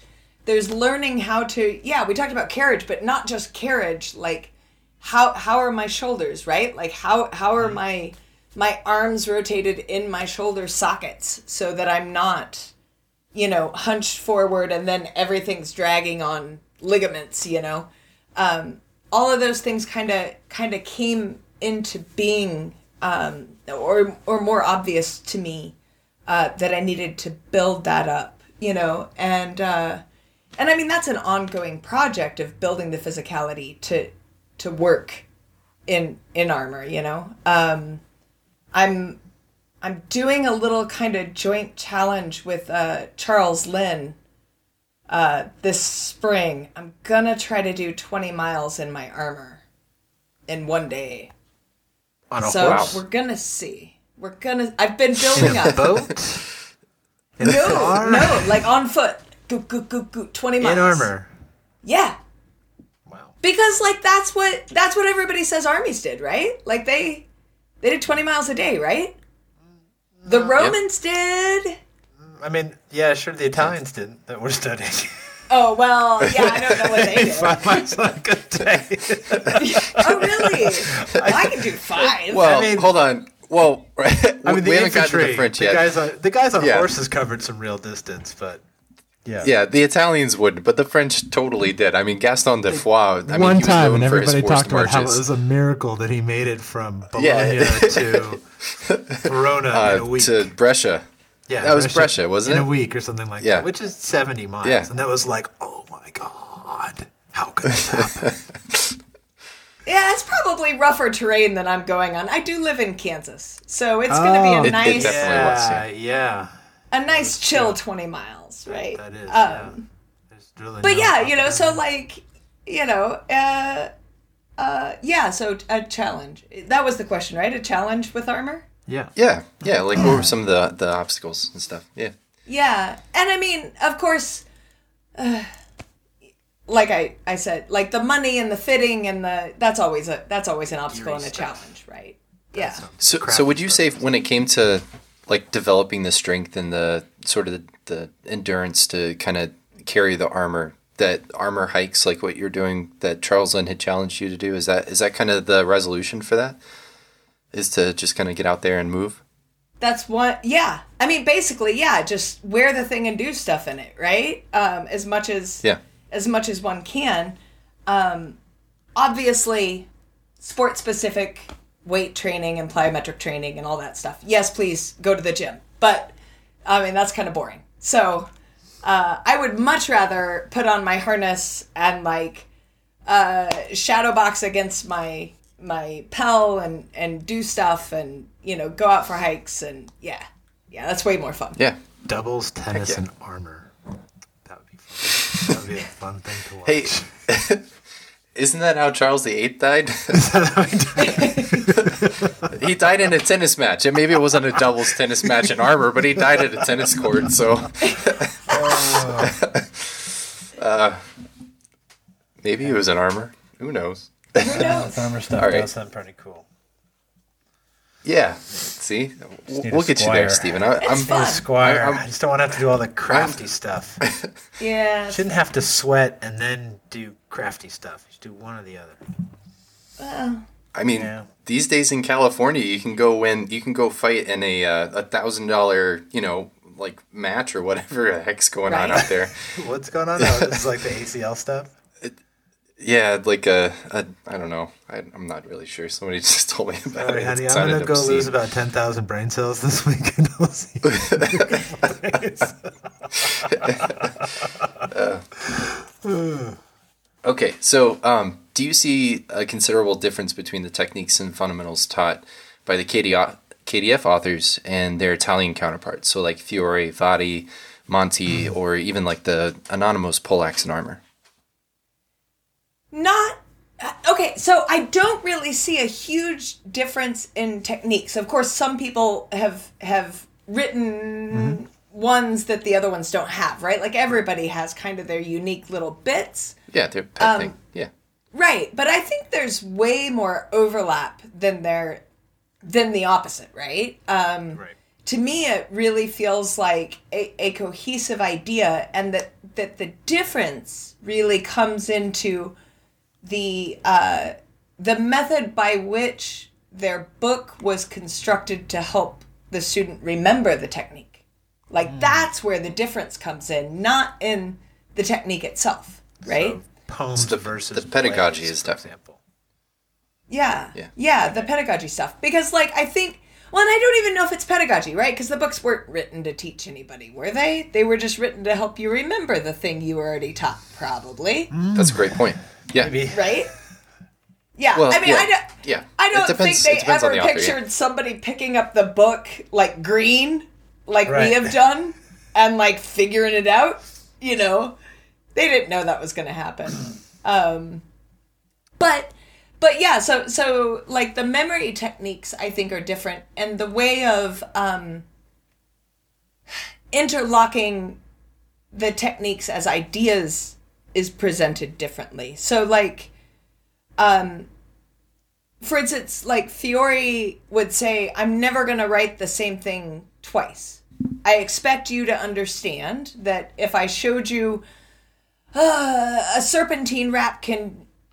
learning how to... Yeah, we talked about carriage, but not just carriage. Like, how are my shoulders, right? Like, how are my... My arms rotated in my shoulder sockets so that I'm not, you know, hunched forward and then everything's dragging on ligaments, you know. All of those things kind of came into being or more obvious to me that I needed to build that up, you know. And I mean, that's an ongoing project of building the physicality to work in armor, you know. I'm I'm doing a little kind of joint challenge with Charles Lynn this spring. I'm going to try to do 20 miles in my armor in one day. On a horse? So we're going to see. I've been building up. In a boat? No, like on foot. Go, go, go, go. 20 miles. In armor. Yeah. Wow. Because like that's what everybody says armies did, right? Like they did 20 miles a day, right? The Romans did. I mean, yeah, sure, the Italians didn't that we're studying. Oh, well, yeah, I don't know what they did. 5 miles on a good day. Oh, really? I can do 5. Well, I mean, hold on. Well, right. I mean, we haven't gotten to the French yet. The guys on horses covered some real distance, but yeah. Yeah, the Italians would, but the French totally did. I mean, Gaston de Foix, he was known and everybody talked about how it was a miracle that he made it from Bologna to Verona in a week. To Brescia. Yeah, that was Brescia, wasn't it? In a week or something like that, which is 70 miles. Yeah. And that was like, oh my God, how could this happen? Yeah, it's probably rougher terrain than I'm going on. I do live in Kansas, so it's going to be a nice, chill 20 miles, right? That is, yeah. Really so a challenge. That was the question, right? A challenge with armor? Yeah. Yeah, yeah, like what were some of the obstacles and stuff, yeah. Yeah, and I mean, of course... like I said, like the money and the fitting and that's always an obstacle and a challenge, right? Yeah. So would you say when it came to like developing the strength and the sort of the endurance to kind of carry the armor, that armor hikes like what you're doing that Charles Lynn had challenged you to do, is that kind of the resolution for that? Is to just kind of get out there and move? That's one. Yeah. I mean, basically, yeah, just wear the thing and do stuff in it, right? As much as one can. Obviously, sport-specific weight training and plyometric training and all that stuff. Yes, please, go to the gym. But, I mean, that's kind of boring. So, I would much rather put on my harness and, like, shadow box against my pal and do stuff and, you know, go out for hikes and, yeah. Yeah, that's way more fun. Yeah. Doubles, tennis, and armor. That would be a fun thing to watch. Hey, isn't that how Charles VIII died? Is that how he died? He died in a tennis match. And maybe it wasn't a doubles tennis match in armor, but he died at a tennis court. So maybe he was in armor. Who knows? Armor stuff does sound pretty cool. Yeah, see? We'll get you there, Steven. I'm a squire. I just don't want to have to do all the crafty stuff. Yeah. Shouldn't have to sweat and then do crafty stuff. You should do one or the other. Well, I mean, these days in California, you can go fight in a $1,000, you know, like match or whatever the heck's going on out there. What's going on? Oh, this is like the ACL stuff? Yeah, like I don't know. I'm not really sure. Somebody just told me about it. Honey, I'm going to go lose about 10,000 brain cells this weekend. We'll see. Okay, so do you see a considerable difference between the techniques and fundamentals taught by the KDF authors and their Italian counterparts? So like Fiore, Vadi, Monti, or even like the Anonymous Poleaxe and armor? Not okay, so I don't really see a huge difference in techniques. Of course, some people have written ones that the other ones don't have, right? Like everybody has kind of their unique little bits. Yeah, their pet thing. Yeah, right. But I think there's way more overlap than the opposite, right? Right. To me, it really feels like a cohesive idea, and that the difference really comes into the method by which their book was constructed to help the student remember the technique. Like that's where the difference comes in, not in the technique itself, right? So poems versus the pedagogy is definitely. Yeah, the pedagogy stuff. Because like I think, well, and I don't even know if it's pedagogy, right? Because the books weren't written to teach anybody, were they? They were just written to help you remember the thing you were already taught, probably. That's a great point. Yeah. Maybe. Right? Yeah, well, I mean, yeah, I don't think they ever pictured somebody picking up the book, like, green, like we have done, and, like, figuring it out, you know? They didn't know that was going to happen. But yeah, so, like, the memory techniques, I think, are different, and the way of interlocking the techniques as ideas is presented differently. So, like, for instance, like, Fiore would say, I'm never going to write the same thing twice. I expect you to understand that if I showed you a serpentine wrap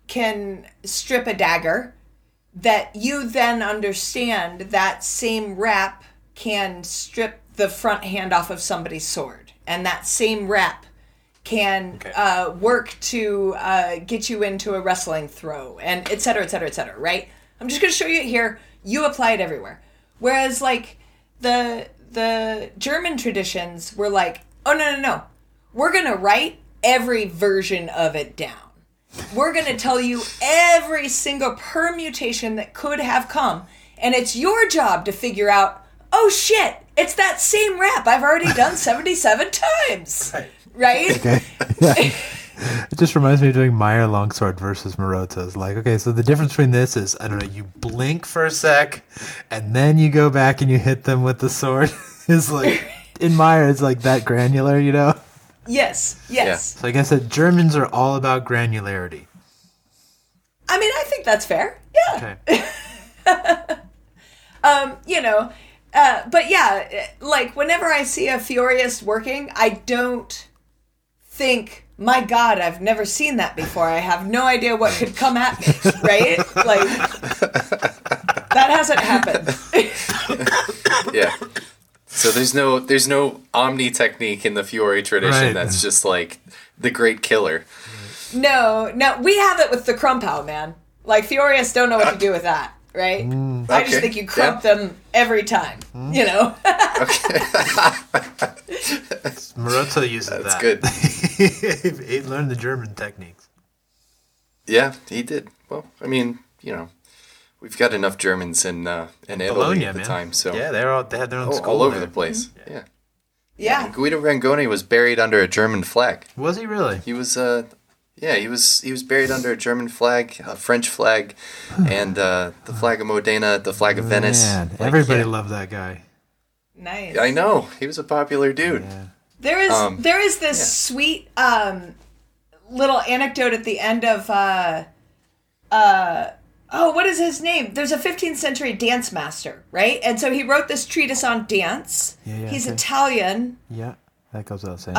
can strip a dagger, that you then understand that same wrap can strip the front hand off of somebody's sword. And that same wrap can work to get you into a wrestling throw, and et cetera, right? I'm just going to show you it here. You apply it everywhere. Whereas, like, the German traditions were like, oh, no. We're going to write every version of it down. We're going to tell you every single permutation that could have come, and it's your job to figure out, oh, shit, it's that same rap I've already done 77 times. Right? Okay. It just reminds me of doing Meyer Longsword versus Marota's. Like, okay, so the difference between this is, I don't know, you blink for a sec, and then you go back and you hit them with the sword. It's like, in Meyer, it's like that granular, you know? Yes. Yeah. So I guess that Germans are all about granularity. I mean, I think that's fair. Yeah. Okay. You know, but yeah, like, whenever I see a Fiorist working, I don't think, my God, I've never seen that before. I have no idea what could come at me, right? Like, that hasn't happened. Yeah. So there's no omni technique in the Fiore tradition. Right. That's just like the great killer. No, we have it with the Krumphau, man. Like, Fiorists don't know what to do with that, right? Okay. I just think you crump them every time, you know? Marotta uses that. That's good. He learned the German techniques. Yeah, he did. Well, I mean, you know, we've got enough Germans in Bologna, Italy at the time. So. Yeah, they had their own school all over there. The place. Mm-hmm. Yeah. Guido Rangoni was buried under a German flag. Was he really? He was... he was buried under a German flag, a French flag, and the flag of Modena, the flag of Venice. Man, everybody loved that guy. Nice. I know. He was a popular dude. Yeah. There is this sweet little anecdote at the end of what is his name? There's a 15th century dance master, right? And so he wrote this treatise on dance. Yeah, he's Italian. Yeah. That goes without saying.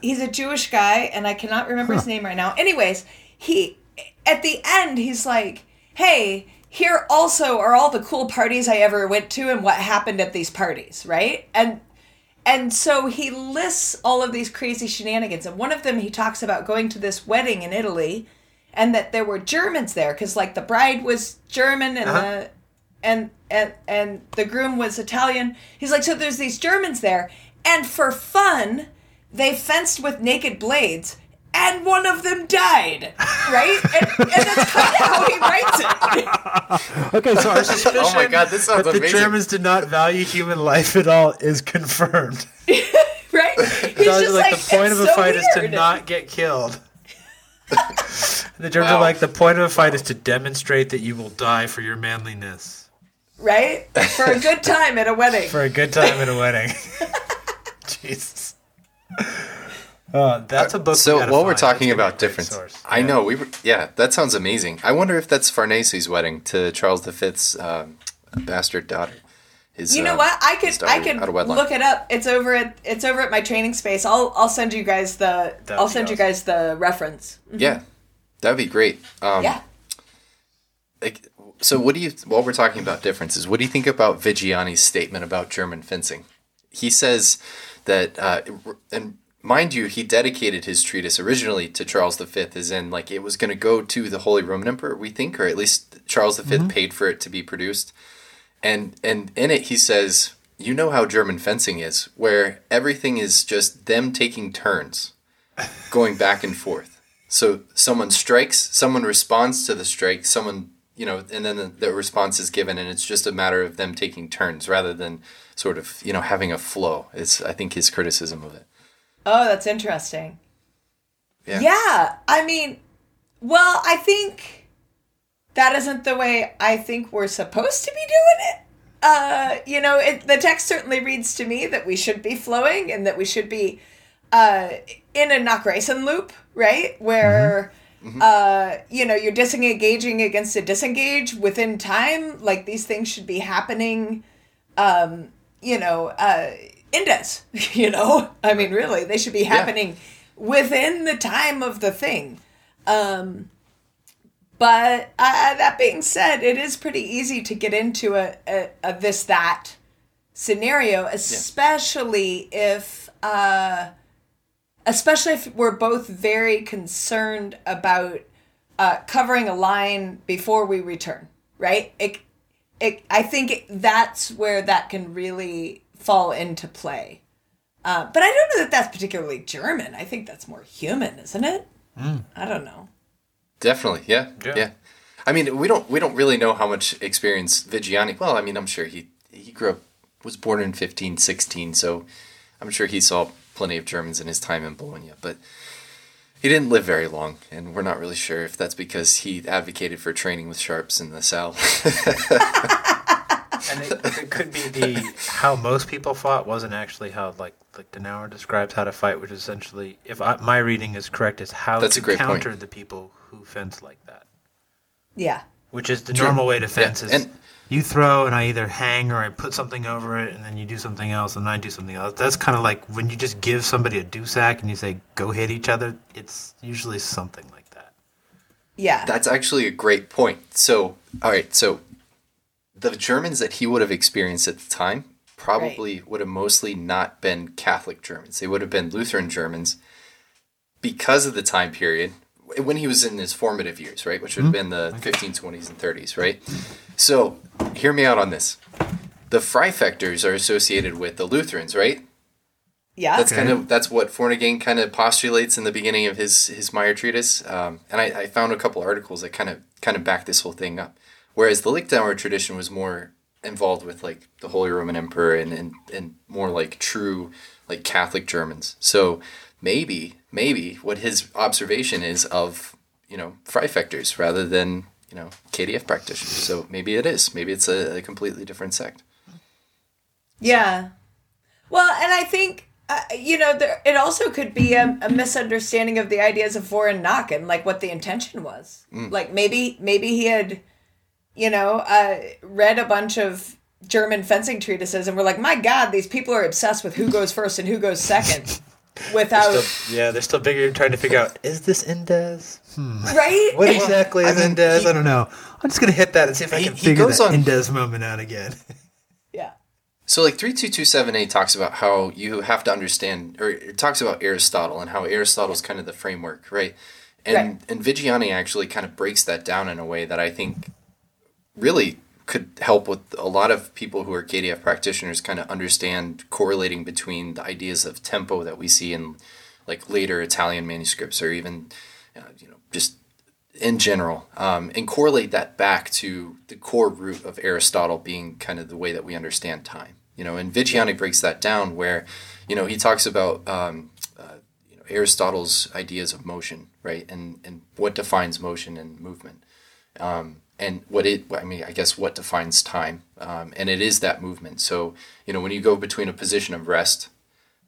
He's a Jewish guy, and I cannot remember his name right now. Anyways, he at the end, he's like, hey, here also are all the cool parties I ever went to and what happened at these parties, right? And so he lists all of these crazy shenanigans. And one of them, he talks about going to this wedding in Italy and that there were Germans there because, like, the bride was German and the... And the groom was Italian. He's like, so there's these Germans there. And for fun, they fenced with naked blades, and one of them died, right? And that's kind of how he writes it. Okay, so our suspicion that amazing. The Germans did not value human life at all is confirmed. Right? He's just like, the point of a fight is to not get killed. The Germans are like, the point of a fight is to demonstrate that you will die for your manliness. Right? For a good time at a wedding. Jesus. That's a book. So while we're talking about difference, I know that sounds amazing. I wonder if that's Farnese's wedding to Charles VI's bastard daughter. You know what? I could look it up. It's over at my training space. I'll send you guys the reference. Mm-hmm. Yeah, that'd be great. So while we're talking about differences, what do you think about Vigiani's statement about German fencing? He says that, and mind you, he dedicated his treatise originally to Charles V, as in, like, it was going to go to the Holy Roman Emperor, we think, or at least Charles V paid for it to be produced. And in it, he says, you know how German fencing is, where everything is just them taking turns, going back and forth. So someone strikes, someone responds to the strike, someone you know, and then the response is given, and it's just a matter of them taking turns rather than sort of, you know, having a flow. It's, I think, his criticism of it. Oh, that's interesting. Yeah. Yeah. I mean, well, I think that isn't the way I think we're supposed to be doing it. You know, the text certainly reads to me that we should be flowing and that we should be in a Nachreisen loop, right? Where, mm-hmm. You know, you're disengaging against a disengage within time. Like, these things should be happening, you know, indes, you know? I mean, really, they should be happening within the time of the thing. But that being said, it is pretty easy to get into a this-that scenario, especially if we're both very concerned about covering a line before we return, right? I think that's where that can really fall into play. But I don't know that that's particularly German. I think that's more human, isn't it? Mm. I don't know. Definitely, yeah. I mean, we don't really know how much experience Vigiani. Well, I mean, I'm sure he grew up, was born in 1516, so I'm sure he saw plenty of Germans in his time in Bologna. But he didn't live very long, and we're not really sure if that's because he advocated for training with sharps in the South. And it could be how most people fought wasn't actually how, like, Lichtenauer describes how to fight, which is essentially, if my reading is correct, is how that's to counter point. The people who fence like that. Yeah. Which is the normal way to fence is you throw and I either hang or I put something over it and then you do something else and I do something else. That's kind of like when you just give somebody a dewsack and you say, go hit each other. It's usually something like that. Yeah. That's actually a great point. So, all right, so the Germans that he would have experienced at the time probably would have mostly not been Catholic Germans. They would have been Lutheran Germans because of the time period when he was in his formative years, right? Which would have been the 1520s and 30s, right? So hear me out on this. The Freifechters are associated with the Lutherans, right? Yeah. That's that's what Vortigern kind of postulates in the beginning of his Meyer treatise. And I found a couple articles that kind of back this whole thing up. Whereas the Liechtenauer tradition was more involved with, like, the Holy Roman Emperor and more, like, true, like, Catholic Germans. So maybe what his observation is of, you know, Freifechters rather than, you know, KDF practitioners. So maybe it is. Maybe it's a completely different sect. Yeah. Well, and I think, you know, it also could be a misunderstanding of the ideas of Voren Nach and, like, what the intention was. Mm. Like, maybe he had... you know, read a bunch of German fencing treatises and we're like, my God, these people are obsessed with who goes first and who goes second. They're still bigger trying to figure out, is this Indes? Right? What exactly is Indes? I don't know. I'm just going to hit that and see if I can figure that Indes moment out again. Yeah. So, like, 3227a talks about how you have to understand, or it talks about Aristotle and how Aristotle's kind of the framework, right? And Vigiani actually kind of breaks that down in a way that I think really could help with a lot of people who are KDF practitioners kind of understand correlating between the ideas of tempo that we see in, like, later Italian manuscripts or even, you know, just in general, and correlate that back to the core root of Aristotle being kind of the way that we understand time, you know, and Vigiani breaks that down where, you know, he talks about, you know, Aristotle's ideas of motion, right? And what defines motion and movement. And what defines time, and it is that movement. So, you know, when you go between a position of rest,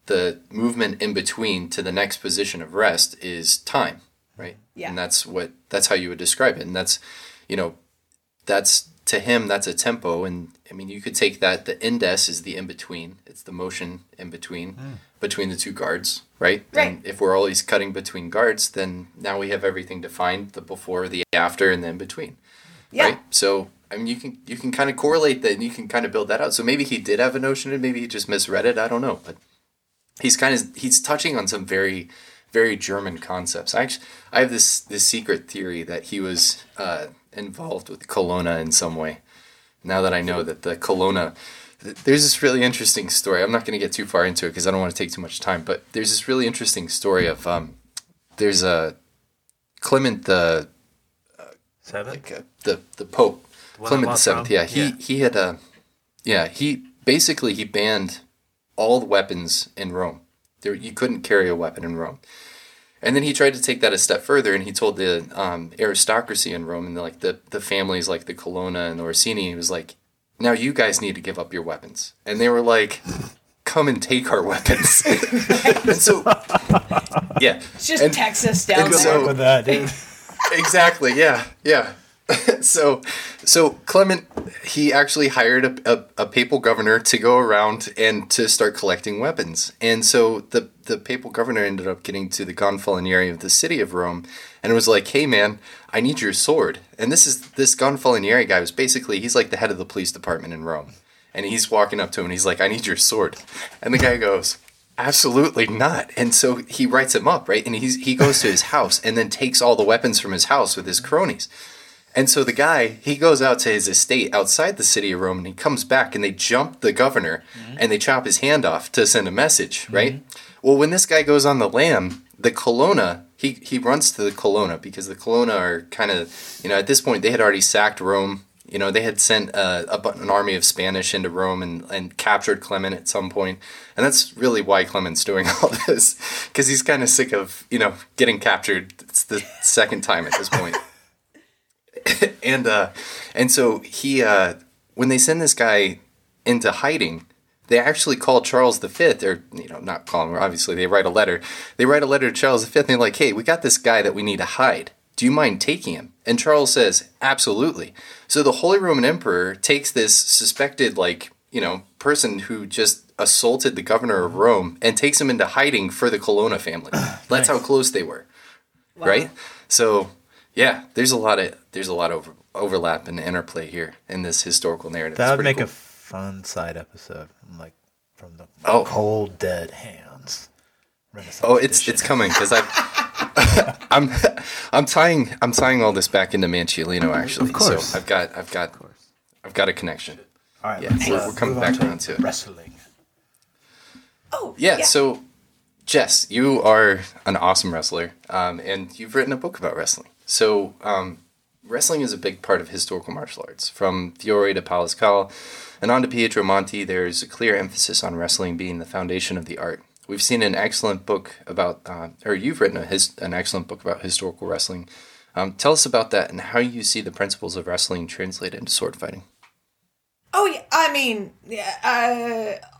the movement in between to the next position of rest is time, right? Yeah. And that's how you would describe it. And that's, you know, that's to him, that's a tempo. And I mean, you could take that, the indes is the in-between. It's the motion in between, between the two guards, right? Right. And if we're always cutting between guards, then now we have everything defined, the before, the after, and the in-between. Yeah. Right? So, I mean, you can kind of correlate that and you can kind of build that out. So maybe he did have a notion and maybe he just misread it. I don't know. But he's touching on some very, very German concepts. I have this secret theory that he was involved with Colonna in some way. Now that I know that the Colonna, there's this really interesting story. I'm not going to get too far into it because I don't want to take too much time. But there's this really interesting story of there's a Clement the Seventh? Like, the Pope, the Clement VII. Yeah, he had a... Yeah, he banned all the weapons in Rome. You couldn't carry a weapon in Rome. And then he tried to take that a step further, and he told the aristocracy in Rome, and the families like the Colonna and the Orsini, he was like, now you guys need to give up your weapons. And they were like, come and take our weapons. And so, yeah. It's just Texas down there. So, with that, dude. Exactly, yeah, yeah. So Clement, he actually hired a papal governor to go around and to start collecting weapons. And so the papal governor ended up getting to the gonfaloniere of the city of Rome and was like, hey man, I need your sword. And this gonfaloniere guy was basically, he's like the head of the police department in Rome. And he's walking up to him and he's like, I need your sword. And the guy goes, absolutely not. And so he writes him up, right? And he goes to his house and then takes all the weapons from his house with his cronies. And so the guy, he goes out to his estate outside the city of Rome, and he comes back, and they jump the governor, mm-hmm. and they chop his hand off to send a message, right? Mm-hmm. Well, when this guy goes on the lam, the Colonna, he runs to the Colonna, because the Colonna are kind of, at this point, they had already sacked Rome. They had sent an army of Spanish into Rome and captured Clement at some point. And that's really why Clement's doing all this, because he's kind of sick of, getting captured. It's the second time at this point. And so he, when they send this guy into hiding, they actually call Charles V, or, not call him, obviously, they write a letter. They write a letter to Charles V, and they're like, hey, we got this guy that we need to hide. Do you mind taking him? And Charles says, absolutely. So the Holy Roman Emperor takes this suspected, person who just assaulted the governor of Rome and takes him into hiding for the Colonna family. That's nice. How close they were. Wow. Right? So... yeah, there's a lot of overlap and interplay here in this historical narrative. That would make a fun side episode, from the cold dead hands. Oh, it's coming, because I'm tying all this back into Manciolino, actually. Of course, so I've got a connection. All right, yeah, we're coming back around to it. Wrestling. Oh, yeah. So, Jess, you are an awesome wrestler, and you've written a book about wrestling. So, wrestling is a big part of historical martial arts. From Fiore to Palescal and on to Pietro Monti, there's a clear emphasis on wrestling being the foundation of the art. We've seen an excellent book about, or you've written an excellent book about historical wrestling. Tell us about that and how you see the principles of wrestling translated into sword fighting. Oh, yeah. I mean,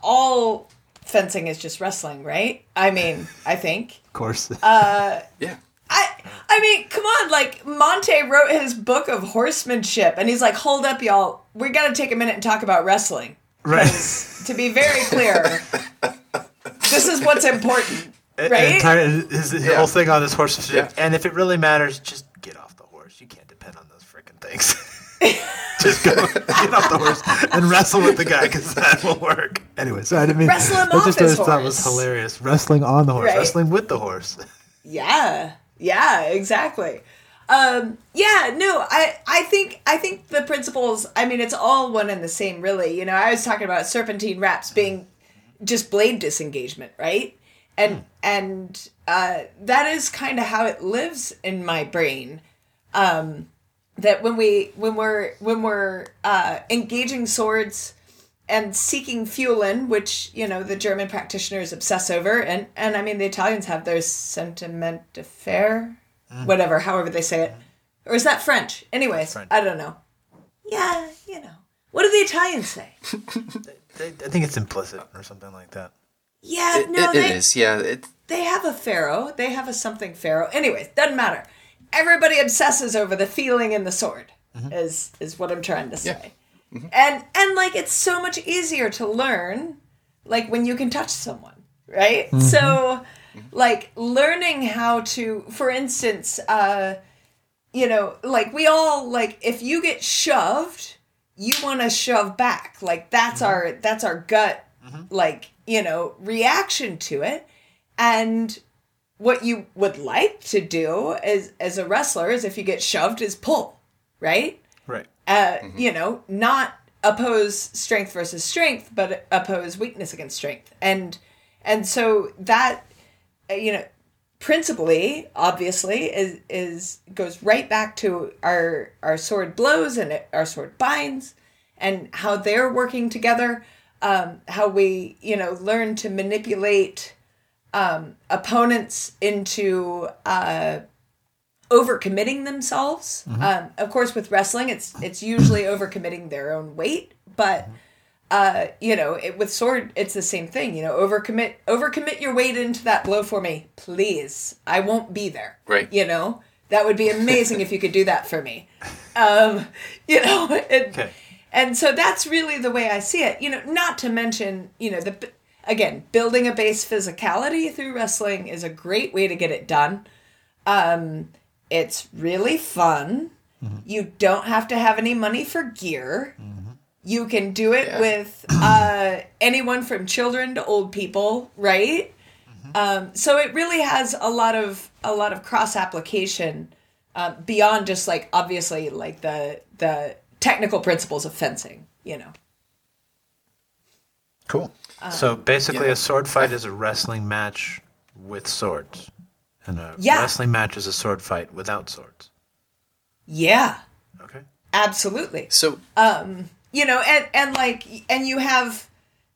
all fencing is just wrestling, right? I mean, I think. Of course. Yeah. I mean, come on, Monte wrote his book of horsemanship, and he's like, hold up, y'all, we got to take a minute and talk about wrestling. Right. To be very clear, this is what's important, right? His whole thing on this horsemanship, and if it really matters, just get off the horse. You can't depend on those freaking things. Just go get off the horse and wrestle with the guy, because that will work. Anyway, so I didn't mean... wrestle him off his horse. That was hilarious. Wrestling on the horse. Right. Wrestling with the horse. Yeah. Yeah, exactly. I think the principles, I mean, it's all one and the same, really. I was talking about serpentine wraps being just blade disengagement, right? And that is kind of how it lives in my brain. That when we're engaging swords and seeking Fuelin, which, the German practitioners obsess over. And I mean, the Italians have their sentimentifer, whatever, however they say it. Or is that French? Anyways, French. I don't know. Yeah, What do the Italians say? I think it's implicit or something like that. Yeah, it is. Yeah, they have a pharaoh. They have a something pharaoh. Anyways, doesn't matter. Everybody obsesses over the feeling in the sword, is what I'm trying to say. Yeah. Mm-hmm. And it's so much easier to learn, when you can touch someone, right? Mm-hmm. So, learning how to, for instance, we all, if you get shoved, you want to shove back. That's mm-hmm. our gut, mm-hmm. Reaction to it. And what you would like to do as a wrestler is, if you get shoved, is pull, right? Right. Mm-hmm. Not oppose strength versus strength, but oppose weakness against strength. And so that, principally, obviously, is goes right back to our sword blows and our sword binds and how they're working together, how we, learn to manipulate opponents into overcommitting themselves. Mm-hmm. Of course, with wrestling, it's usually overcommitting their own weight, but with sword, it's the same thing. Overcommit your weight into that blow for me, please. I won't be there. Right. That would be amazing if you could do that for me. And so that's really the way I see it. Not to mention, again, building a base physicality through wrestling is a great way to get it done. It's really fun. Mm-hmm. You don't have to have any money for gear. Mm-hmm. You can do it with anyone from children to old people, right? Mm-hmm. So it really has a lot of cross application beyond just obviously the technical principles of fencing, Cool. So basically, a sword fight is a wrestling match with swords. And a wrestling match is a sword fight without swords. Yeah. Okay. Absolutely. So, and you have,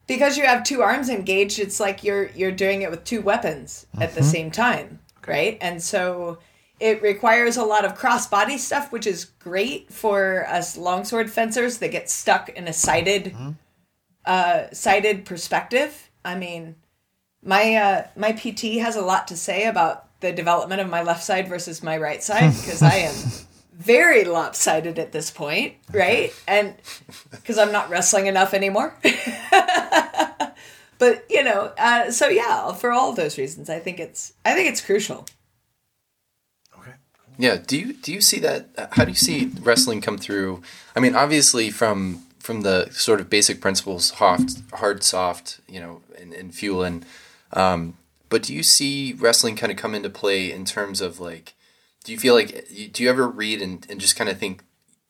because you have two arms engaged, it's you're doing it with two weapons at the same time, right? And so it requires a lot of cross-body stuff, which is great for us longsword fencers that get stuck in a sided perspective. I mean, my PT has a lot to say about the development of my left side versus my right side, because I am very lopsided at this point, right? And because I'm not wrestling enough anymore. But so yeah, for all those reasons, I think it's crucial. Okay. Cool. Yeah. Do you see that? How do you see wrestling come through? I mean, obviously from the sort of basic principles, hard, soft, and fuel. And, but do you see wrestling kind of come into play in terms of do you feel do you ever read and just kind of think,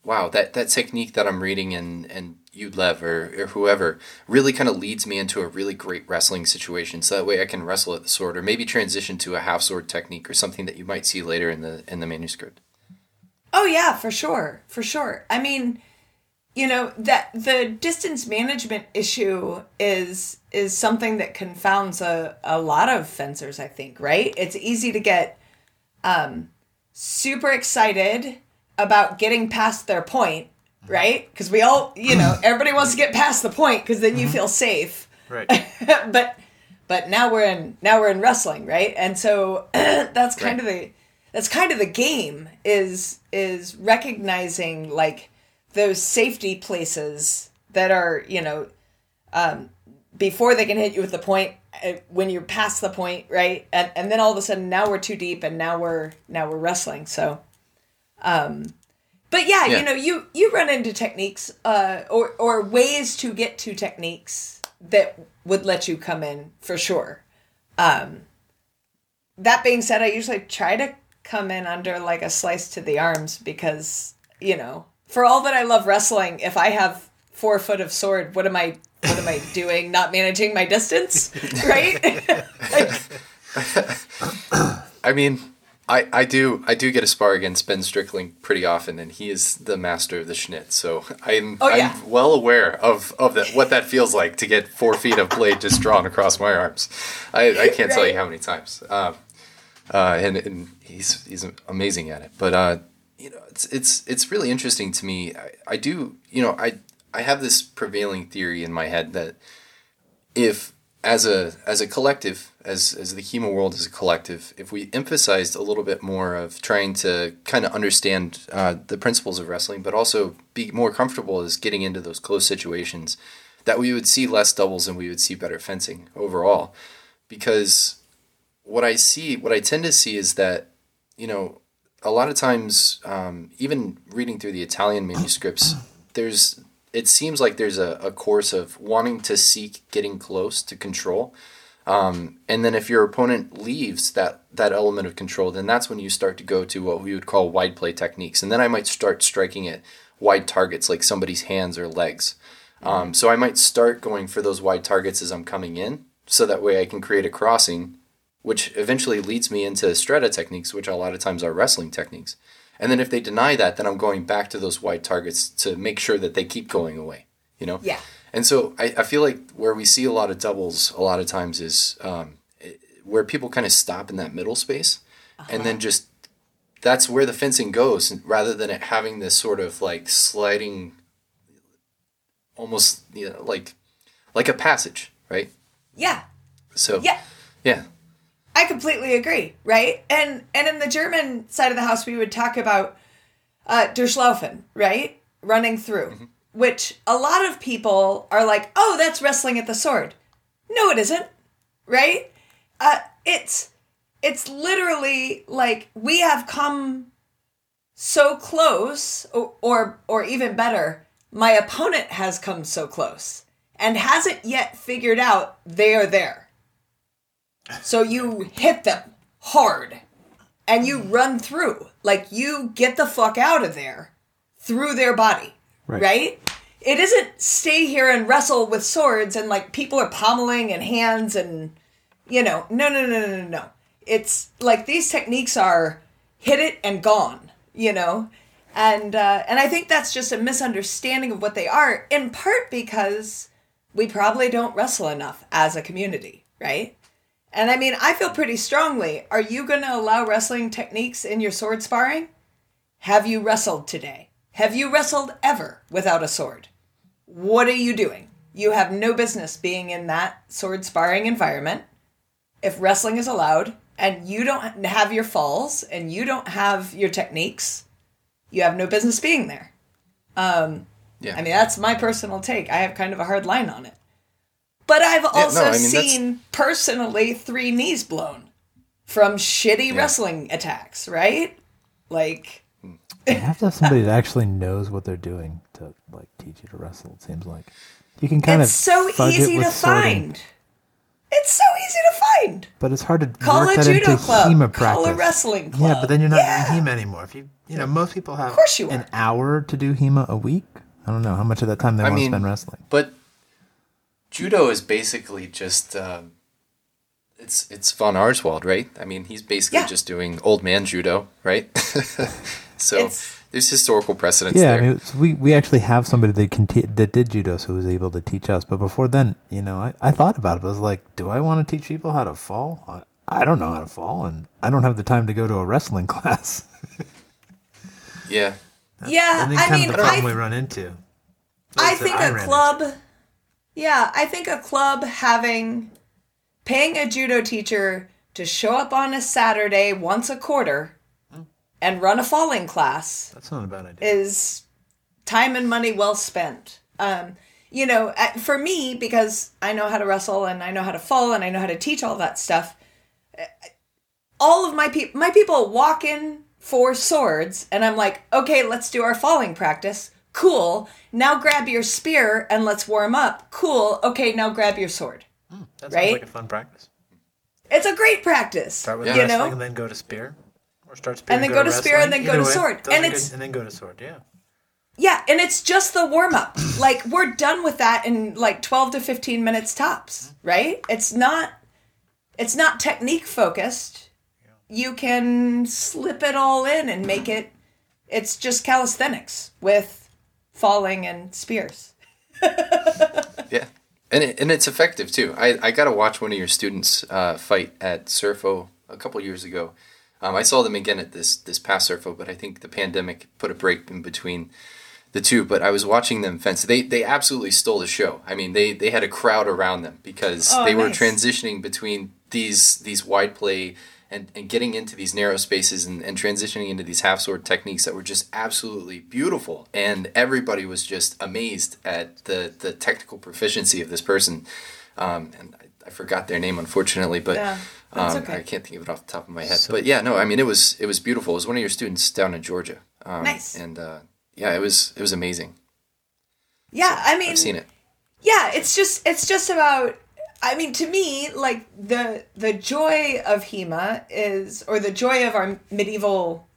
wow, that technique that I'm reading and Udlev or whoever really kind of leads me into a really great wrestling situation, so that way I can wrestle at the sword or maybe transition to a half sword technique or something that you might see later in the manuscript? Oh yeah, for sure. For sure. I mean, that the distance management issue is something that confounds a lot of fencers, I think, right? It's easy to get super excited about getting past their point, right? Because we all, everybody wants to get past the point because then you feel safe. Right. But now we're in wrestling, right? And so that's kind of the game is recognizing those safety places that are, before they can hit you with the point, when you're past the point, right? And then all of a sudden now we're too deep and now we're wrestling. So, but yeah. you run into techniques, or ways to get to techniques that would let you come in for sure. That being said, I usually try to come in under a slice to the arms because, for all that I love wrestling, if I have 4 foot of sword, what am I doing? Not managing my distance, right? I mean, I do get a spar against Ben Strickland pretty often, and he is the master of the schnitz. So I'm well aware of that, what that feels like to get 4 feet of blade just drawn across my arms. I can't tell you how many times. And he's amazing at it, but. It's really interesting to me. I have this prevailing theory in my head that if as a collective, as the HEMA world as a collective, if we emphasized a little bit more of trying to kind of understand the principles of wrestling, but also be more comfortable as getting into those close situations, that we would see less doubles and we would see better fencing overall. Because what I tend to see is that, a lot of times, even reading through the Italian manuscripts, it seems like there's a course of wanting to seek getting close to control. And then if your opponent leaves that element of control, then that's when you start to go to what we would call wide play techniques. And then I might start striking at wide targets like somebody's hands or legs. So I might start going for those wide targets as I'm coming in, so that way I can create a crossing which eventually leads me into strata techniques, which a lot of times are wrestling techniques. And then if they deny that, then I'm going back to those wide targets to make sure that they keep going away, you know? Yeah. And so I feel like where we see a lot of doubles a lot of times is where people kind of stop in that middle space. Uh-huh. And then just that's where the fencing goes, rather than it having this sort of like sliding, almost, you know, like a passage, right? Yeah. So, yeah. I completely agree, right? And in the German side of the house, we would talk about durchlaufen, right? Running through, mm-hmm. which a lot of people are like, oh, that's wrestling at the sword. No, it isn't, right? It's literally like we have come so close, or even better, my opponent has come so close and hasn't yet figured out they are there. So you hit them hard and you run through, like you get the fuck out of there through their body, right? It isn't stay here and wrestle with swords and like people are pommeling and hands and, you know, no. It's like these techniques are hit it and gone, you know? And I think that's just a misunderstanding of what they are, in part because we probably don't wrestle enough as a community, right? And I mean, I feel pretty strongly, are you going to allow wrestling techniques in your sword sparring? Have you wrestled today? Have you wrestled ever without a sword? What are you doing? You have no business being in that sword sparring environment if wrestling is allowed and you don't have your falls and you don't have your techniques. You have no business being there. Yeah. I mean, that's my personal take. I have kind of a hard line on it. But I've also seen personally 3 knees blown from shitty wrestling attacks, right? Like, you have to have somebody that actually knows what they're doing to like teach you to wrestle. It seems like you can kind it's of. So easy to find. Sorting. It's so easy to find. But it's hard to call work a that judo into club, HEMA practice. Call a wrestling club. Yeah, but then you're not in HEMA anymore. If you know, most people have an hour to do HEMA a week. I don't know how much of that time they want to spend wrestling. But judo is basically just it's von Arswald, right? I mean, he's basically just doing old man judo, right? So there's historical precedence there. Yeah, I mean, we actually have somebody that did judo, so who was able to teach us. But before then, you know, I thought about it. I was like, do I want to teach people how to fall? I don't know how to fall, and I don't have the time to go to a wrestling class. Yeah. I think the problem we run into. I think a club paying a judo teacher to show up on a Saturday once a quarter and run a falling class. That's not a bad idea. Is time and money well spent. You know, for me, because I know how to wrestle and I know how to fall and I know how to teach all that stuff, all of my people walk in for swords and I'm like, okay, let's do our falling practice. Cool. Now grab your spear and let's warm up. Cool. Okay, now grab your sword. That sounds like a fun practice. It's a great practice. Start with wrestling and then go to spear. Or start spear and then go to spear and then go to sword. And then go to sword, yeah. Yeah, and it's just the warm-up. Like, we're done with that in like 12 to 15 minutes tops, right? It's not technique focused. Yeah. You can slip it all in and make it, it's just calisthenics with falling and spears. Yeah. And it's effective too. I got to watch one of your students fight at Surfo a couple years ago. I saw them again at this past Surfo, but I think the pandemic put a break in between the two. But I was watching them fence. They absolutely stole the show. I mean, they had a crowd around them because they were transitioning between these wide play and getting into these narrow spaces and transitioning into these half-sword techniques that were just absolutely beautiful. And everybody was just amazed at the technical proficiency of this person. And I forgot their name, unfortunately, but okay. I can't think of it off the top of my head. So, but yeah, no, I mean, it was beautiful. It was one of your students down in Georgia. Nice. And it was amazing. Yeah, so, I mean. I've seen it. Yeah, it's just about... I mean, to me, like, the joy of HEMA is, or the joy of our medieval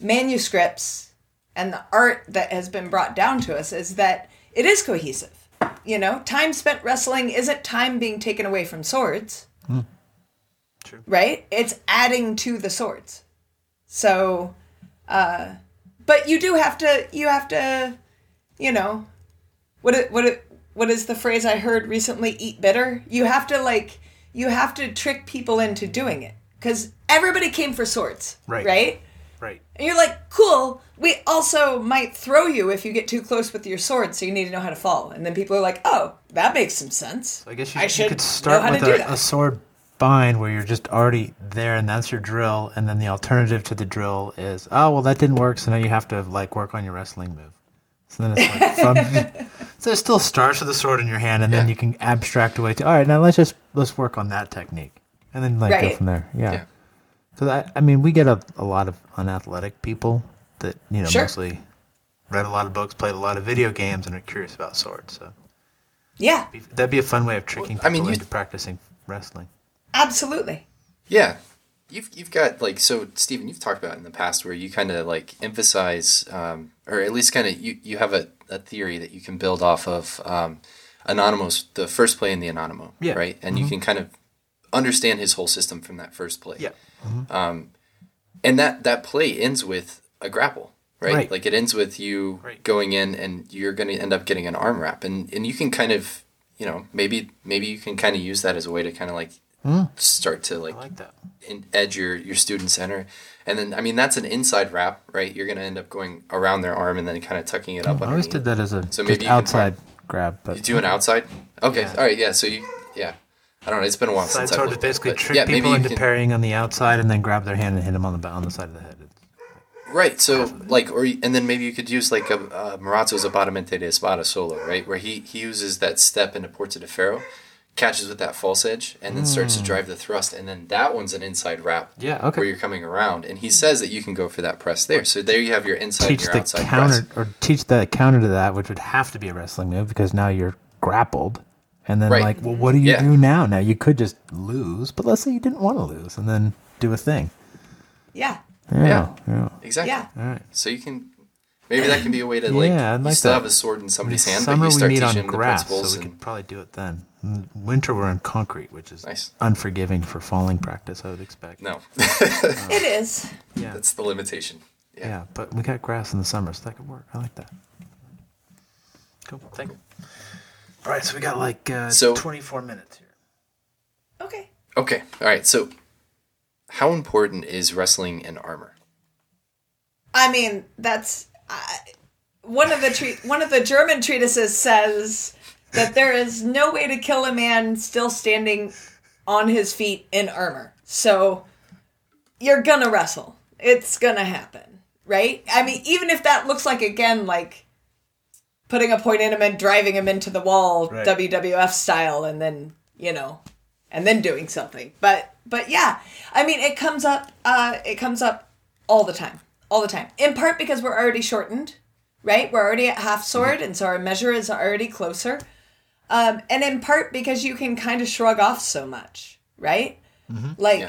manuscripts and the art that has been brought down to us is that it is cohesive, you know? Time spent wrestling isn't time being taken away from swords. Mm. True. Right? It's adding to the swords. So, but you do have to, you know, what is the phrase I heard recently? Eat bitter. You have to trick people into doing it, because everybody came for swords. Right. Right. Right. And you're like, cool, we also might throw you if you get too close with your sword, so you need to know how to fall. And then people are like, oh, that makes some sense. So I guess you could start with a sword bind where you're just already there, and that's your drill. And then the alternative to the drill is, oh, well, that didn't work, so now you have to work on your wrestling move. So then it's like from... So it still starts with the sword in your hand, and then you can abstract away to, all right, now let's work on that technique. And then go from there. Yeah. So that, I mean, we get a lot of unathletic people that, you know, mostly read a lot of books, played a lot of video games, and are curious about swords. So yeah, that'd be a fun way of tricking people into practicing wrestling. Absolutely. Yeah, you've got so, Stephen, you've talked about it in the past where you kind of emphasize, or at least kind of you have a theory that you can build off of Anonymous, the first play in the Anonymous, right? And you can kind of understand his whole system from that first play. Yeah. Mm-hmm. And that play ends with a grapple, right? Like it ends with you going in and you're going to end up getting an arm wrap. And you can kind of, you know, maybe you can kind of use that as a way to kind of start to edge your student center. And then, I mean, that's an inside wrap, right? You're going to end up going around their arm and then kind of tucking it up. I always did that as a outside grab. But you do an outside? Okay. Yeah. All right. Yeah. So I don't know. It's been a while since I've looked. Side sword to basically trick people into parrying on the outside and then grab their hand and hit them on the side of the head. Right. So and then maybe you could use a Marazzo's Abbattimento di Spada solo, right, where he uses that step into Porta di Ferro, catches with that false edge, and then starts to drive the thrust, and then that one's an inside wrap. Yeah. Okay. Where you're coming around, and he says that you can go for that press there. So there you have your inside and your outside counter press. Or teach the counter to that, which would have to be a wrestling move because now you're grappled. And then what do you do now? Now you could just lose, but let's say you didn't want to lose and then do a thing. Yeah. Yeah. Exactly. Yeah. All right. So you can, maybe that can be a way to you still have a sword in somebody's hand, but you start teaching the principles. So we could probably do it then. Winter we're on concrete, which is unforgiving for falling practice, I would expect. No. It is. Yeah. That's the limitation. Yeah. Yeah, but we got grass in the summer, so that could work. I like that. Cool. Thank you. All right, so we got 24 minutes here. Okay. Okay. All right, so how important is wrestling and armor? I mean, that's one of the German treatises says that there is no way to kill a man still standing on his feet in armor. So you're gonna wrestle. It's gonna happen, right? I mean, even if that looks putting a point in him and driving him into the wall, WWF style, and then, doing something. But yeah, I mean, it comes up all the time. In part because we're already shortened, right? We're already at half sword, and so our measure is already closer. And in part because you can kind of shrug off so much, right? Mm-hmm.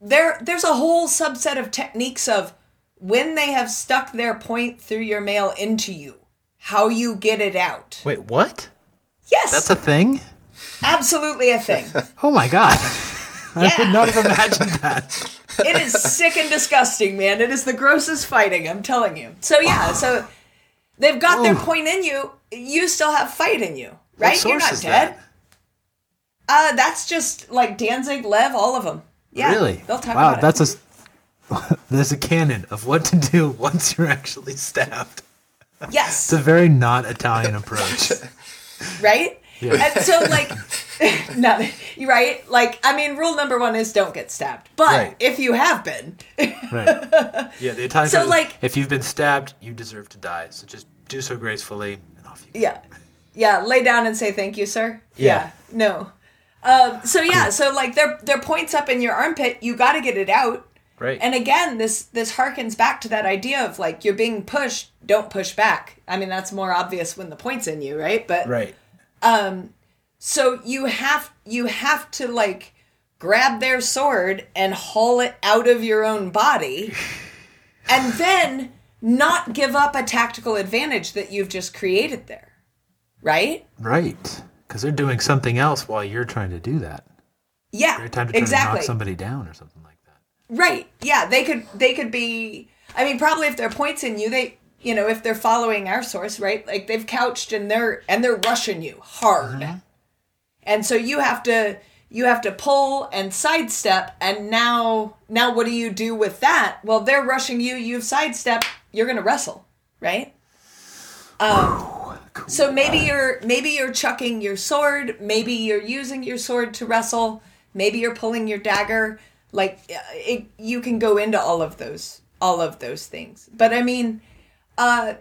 There's a whole subset of techniques of when they have stuck their point through your mail into you. How you get it out. Wait, what? Yes. That's a thing? Absolutely a thing. Oh my God. Yeah. I would not have imagined that. It is sick and disgusting, man. It is the grossest fighting, I'm telling you. So yeah, so they've got their point in you. You still have fight in you, right? What source You're not is dead. That? That's just Danzig, Lev, all of them. Yeah. Really? They'll talk about it. There's a canon of what to do once you're actually stabbed. Yes. It's a very not Italian approach. Right? Yeah. And so, not, right? I mean, rule number one is don't get stabbed. But if you have been. Right. Yeah, the Italian approach is, if you've been stabbed, you deserve to die. So just do so gracefully and off you go. Yeah. Yeah, lay down and say thank you, sir. Yeah. No. Their point's up in your armpit. You got to get it out. Right. And again, this harkens back to that idea of you're being pushed, don't push back. I mean, that's more obvious when the point's in you, right? But so you have to grab their sword and haul it out of your own body and then not give up a tactical advantage that you've just created there. Right? Right. Because they're doing something else while you're trying to do that. Yeah, great time to try exactly. to knock somebody down or something like that. Right. Yeah, they could be. I mean, probably if their point's in you, they, you know, if they're following our source, right? Like they've couched and they're rushing you hard, mm-hmm. and so you have to pull and sidestep. And now what do you do with that? Well, they're rushing you. You've sidestepped. You're gonna wrestle, right? Cool. So maybe you're chucking your sword. Maybe you're using your sword to wrestle. Maybe you're pulling your dagger. Like you can go into all of those things. But I mean,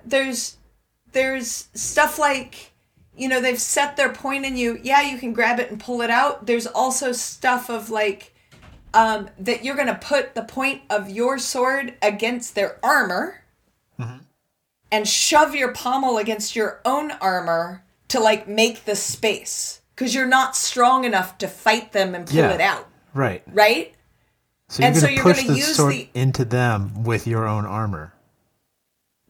there's stuff like, you know, they've set their point in you. Yeah, you can grab it and pull it out. There's also stuff of like that you're gonna put the point of your sword against their armor. Mm-hmm. And shove your pommel against your own armor to, like, make the space. Because you're not strong enough to fight them and pull it out. Right. Right? So you're going to use the... into them with your own armor.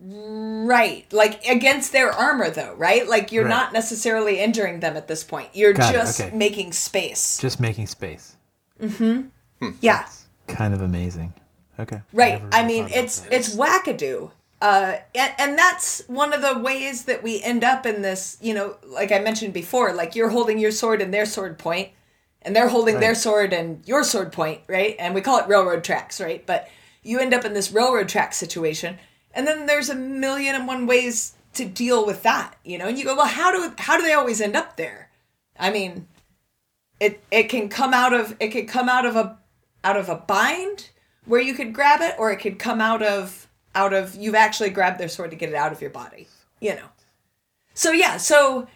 Right. Like, against their armor, though, right? Like, you're not necessarily injuring them at this point. You're making space. Just making space. Mm-hmm. Yeah. That's kind of amazing. Okay. Right. I mean, it's wackadoo. And that's one of the ways that we end up in this, you know, like I mentioned before, like you're holding your sword and their sword point, and they're holding their sword and your sword point, right? And we call it railroad tracks, right? But you end up in this railroad track situation, and then there's a million and one ways to deal with that, you know? And you go, well, how do they always end up there? I mean, it can come out of a bind where you could grab it, or it could come out of you've actually grabbed their sword to get it out of your body, you know. So yeah, so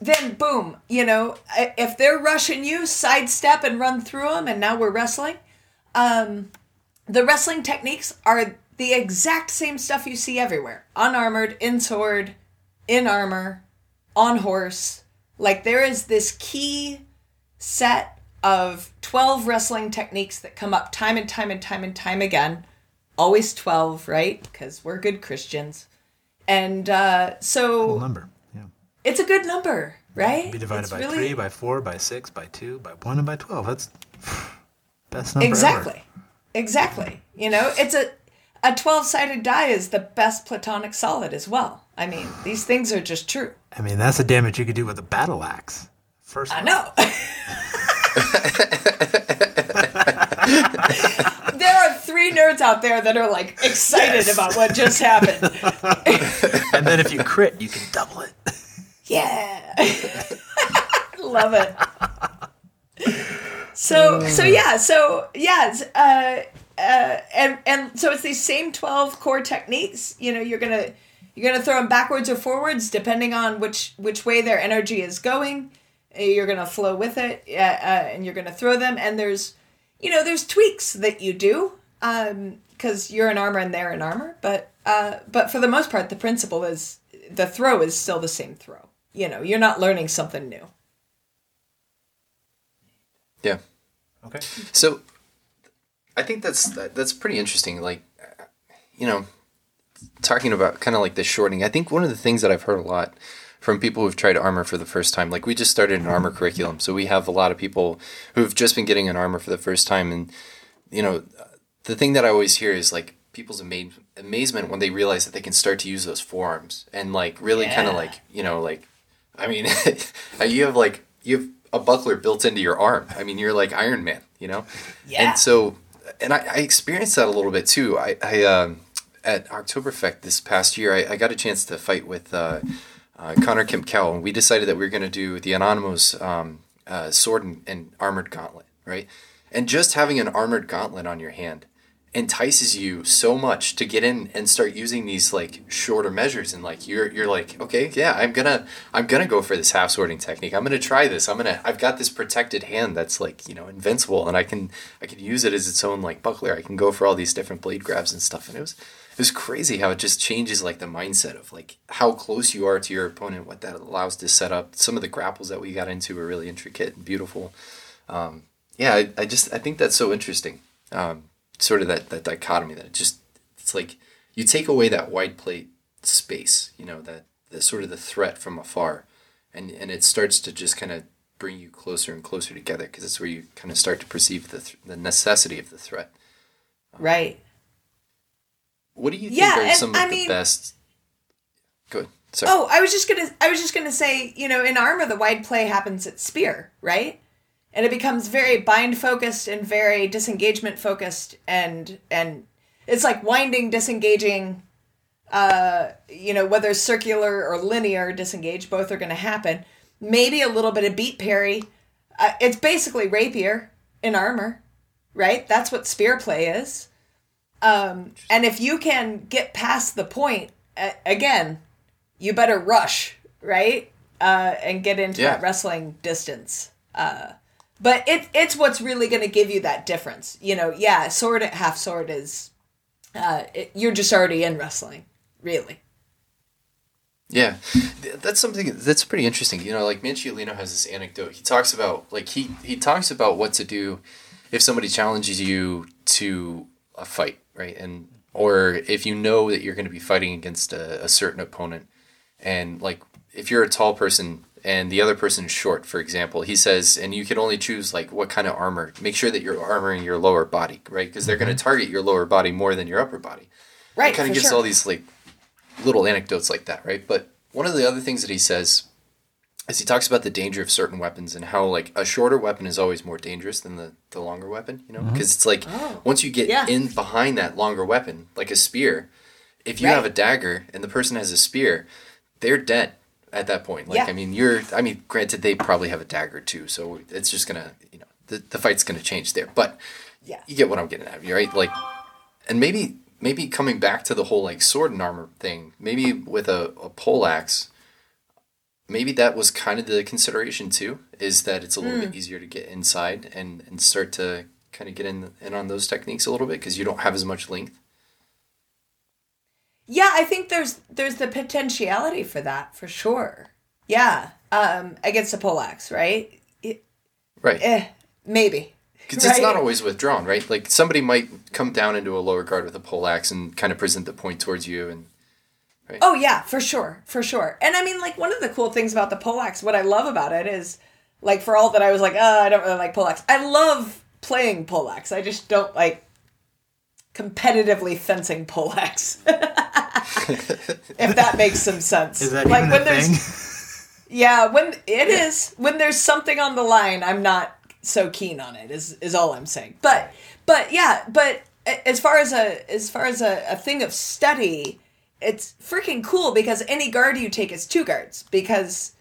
then boom, you know, if they're rushing you, sidestep and run through them, and now we're wrestling. The wrestling techniques are the exact same stuff you see everywhere: unarmored, in sword, in armor, on horse. Like there is this key set of 12 wrestling techniques that come up time and time and time and time again. Always 12, right? Because we're good Christians. And so... Cool number, yeah. It's a good number, right? It'd be divided by 3, by 4, by 6, by 2, by 1, and by 12. That's best number ever. Exactly. You know, it's a 12-sided die is the best platonic solid as well. I mean, these things are just true. I mean, that's the damage you could do with a battle axe. First, I know. There are 3 nerds out there that are like excited about what just happened. And then if you crit, you can double it. Yeah. Love it. So it's these same 12 core techniques. You know, you're going to throw them backwards or forwards depending on which way their energy is going. You're going to flow with it and you're going to throw them, and there's tweaks that you do because you're in armor and they're in armor. But for the most part, the principle is the throw is still the same throw. You know, you're not learning something new. Yeah. Okay. So I think that's pretty interesting. Like, you know, talking about kind of like the shorting, I think one of the things that I've heard a lot from people who've tried armor for the first time. Like, we just started an armor curriculum, so we have a lot of people who've just been getting an armor for the first time. And, you know, the thing that I always hear is, like, people's amazement when they realize that they can start to use those forearms. And, like, really kind of, like, you know, like, I mean, you have a buckler built into your arm. I mean, you're like Iron Man, you know? Yeah. And so, and I experienced that a little bit, too. I at Oktoberfest this past year, I got a chance to fight with... Connor Kemp Cowell, and we decided that we were going to do the Anonymous sword and armored gauntlet, right? And just having an armored gauntlet on your hand entices you so much to get in and start using these like shorter measures. And like you're like, okay, yeah, I'm gonna go for this half swording technique. I'm gonna try this. I've got this protected hand that's like, you know, invincible, and I can use it as its own like buckler. I can go for all these different blade grabs and stuff. And it was crazy how it just changes like the mindset of like how close you are to your opponent, what that allows to set up. Some of the grapples that we got into were really intricate and beautiful. I think that's so interesting. Sort of that dichotomy that it's like you take away that wide plate space, you know, that the sort of the threat from afar, and it starts to just kind of bring you closer and closer together, because it's where you kind of start to perceive the necessity of the threat. Right. What do you think are some of the best? Go ahead. Sorry. Oh, I was just gonna say, you know, in armor, the wide play happens at spear, right? And it becomes very bind focused and very disengagement focused, and it's like winding, disengaging. You know, whether circular or linear disengage, both are going to happen. Maybe a little bit of beat parry. It's basically rapier in armor, right? That's what spear play is. And if you can get past the point, again, you better rush, right? And get into that wrestling distance. But it's what's really going to give you that difference. You know, sword at half sword is, you're just already in wrestling. Really. Yeah. That's something that's pretty interesting. You know, like Manciolino has this anecdote. He talks about he talks about what to do if somebody challenges you to a fight, right? And or if you know that you're going to be fighting against a certain opponent, and like if you're a tall person and the other person is short, for example, he says, and you can only choose like what kind of armor. Make sure that you're armoring your lower body, right? Because they're going to target your lower body more than your upper body. Right. It kind of gives all these like little anecdotes like that, right? But one of the other things that he says is he talks about the danger of certain weapons and how like a shorter weapon is always more dangerous than the longer weapon, you know, because it's like once you get in behind that longer weapon, like a spear, if you have a dagger and the person has a spear, they're dead at that point. Like, I mean, granted, they probably have a dagger too, so it's just going to, you know, the fight's going to change there, but you get what I'm getting at, right? Like, and maybe coming back to the whole like sword and armor thing, maybe with a poleaxe, maybe that was kind of the consideration too, is that it's a little bit easier to get inside and start to kind of get in on those techniques a little bit because you don't have as much length. Yeah, I think there's the potentiality for that for sure. Yeah, against a poleaxe, right? Maybe. Because it's not always withdrawn, right? Like somebody might come down into a lower guard with a poleaxe and kind of present the point towards you. And Oh, yeah, for sure. And I mean, like one of the cool things about the poleaxe, what I love about it is like for all that I was like, I don't really like poleaxe. I love playing poleaxe. I just don't like competitively fencing poleaxe. If that makes some sense. Is that like even a thing? Yeah, is. When there's something on the line, I'm not so keen on it is all I'm saying. But as far as a thing of study, it's freaking cool because any guard you take is two guards because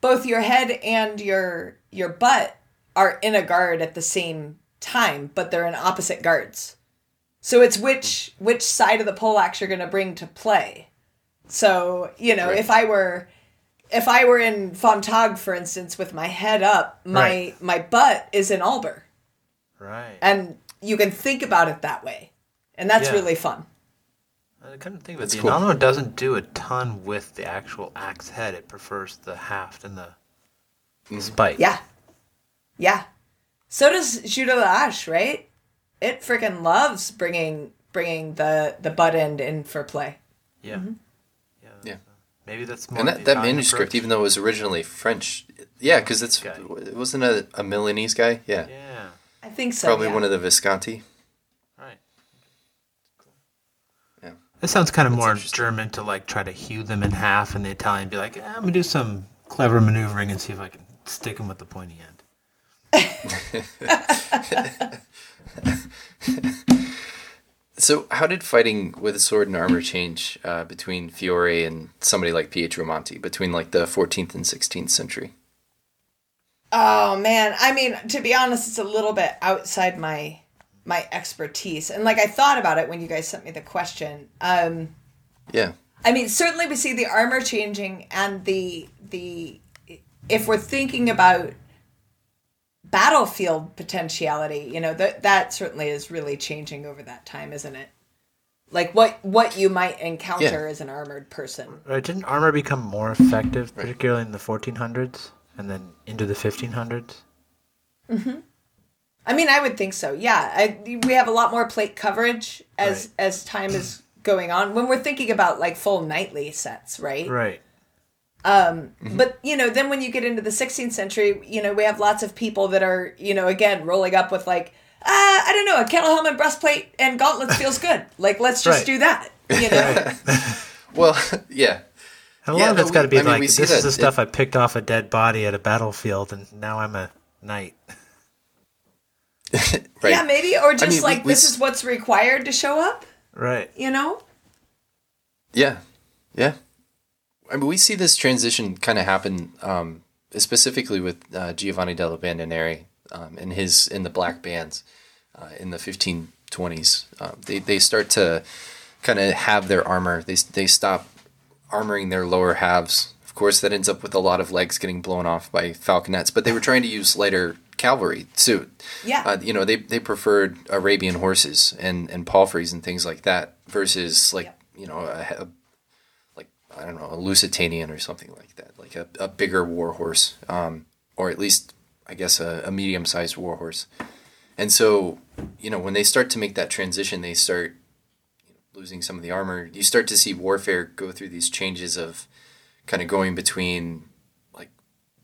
both your head and your butt are in a guard at the same time, but they're in opposite guards. So it's which side of the poleaxe you're going to bring to play. So, you know, If I were in Fontag, for instance, with my head up, my butt is in Alber. Right. And you can think about it that way. And that's really fun. I couldn't think of it. The Anonymous doesn't do a ton with the actual axe head. It prefers the haft and the spike. Yeah. So does Judo the Ash, right? It freaking loves bringing the butt end in for play. Yeah. Mm-hmm. Yeah. Maybe that's more and that manuscript, approach. Even though it was originally French, because it wasn't a Milanese guy, yeah, I think so. Probably one of the Visconti. Right. Cool. Yeah. This sounds kind of more German to like try to hew them in half, and the Italian be like, I'm gonna do some clever maneuvering and see if I can stick them with the pointy end. So how did fighting with a sword and armor change between Fiore and somebody like Pietro Monti, between like the 14th and 16th century? Oh, man. I mean, to be honest, it's a little bit outside my expertise. And like I thought about it when you guys sent me the question. I mean, certainly we see the armor changing and the if we're thinking about battlefield potentiality, you know, that certainly is really changing over that time, isn't it? Like what you might encounter as an armored person. Right. Didn't armor become more effective, particularly in the 1400s and then into the 1500s? Mm-hmm. I mean, I would think so. Yeah. We have a lot more plate coverage as time is going on when we're thinking about like full knightly sets, right? Right. But, you know, then when you get into the 16th century, you know, we have lots of people that are, you know, again, rolling up with like, I don't know, a kettle helmet, breastplate and gauntlets feels good. Like, let's just do that. You know? Well, yeah. How long that's got to be like, this is the stuff I picked off a dead body at a battlefield and now I'm a knight. Right. Yeah, maybe. Or just this is what's required to show up. Right. You know? Yeah. Yeah. I mean, we see this transition kind of happen specifically with Giovanni della Bandineri and his in the black bands in the 1520s. They start to kind of have their armor. They stop armoring their lower halves. Of course, that ends up with a lot of legs getting blown off by falconets. But they were trying to use lighter cavalry too. Yeah. You know, they preferred Arabian horses and palfreys and things like that versus like you know a Lusitanian or something like that, like a bigger war horse, or at least, I guess, a medium-sized war horse. And so, you know, when they start to make that transition, they start losing some of the armor. You start to see warfare go through these changes of kind of going between, like,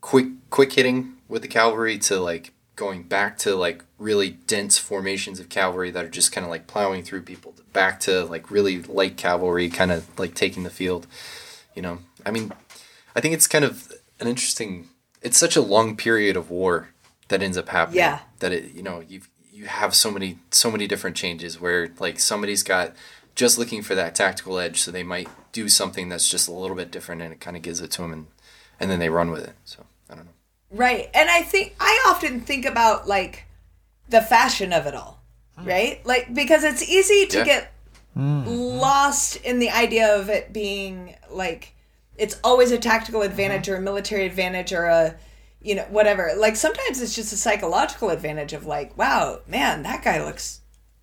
quick hitting with the cavalry to, like, going back to, like, really dense formations of cavalry that are just kind of, like, plowing through people, back to, like, really light cavalry kind of, like, taking the field, you know. I mean, I think it's kind of an interesting... It's such a long period of war that ends up happening. Yeah. That, it, you know, you have so many different changes where, like, somebody's got... just looking for that tactical edge, so they might do something that's just a little bit different, and it kind of gives it to them, and then they run with it. So, I don't know. Right, and I often think about, like, the fashion of it all, right? Like, because it's easy to get lost in the idea of it being, like, it's always a tactical advantage or a military advantage or a, you know, whatever. Like, sometimes it's just a psychological advantage of, like, wow, man, that guy looks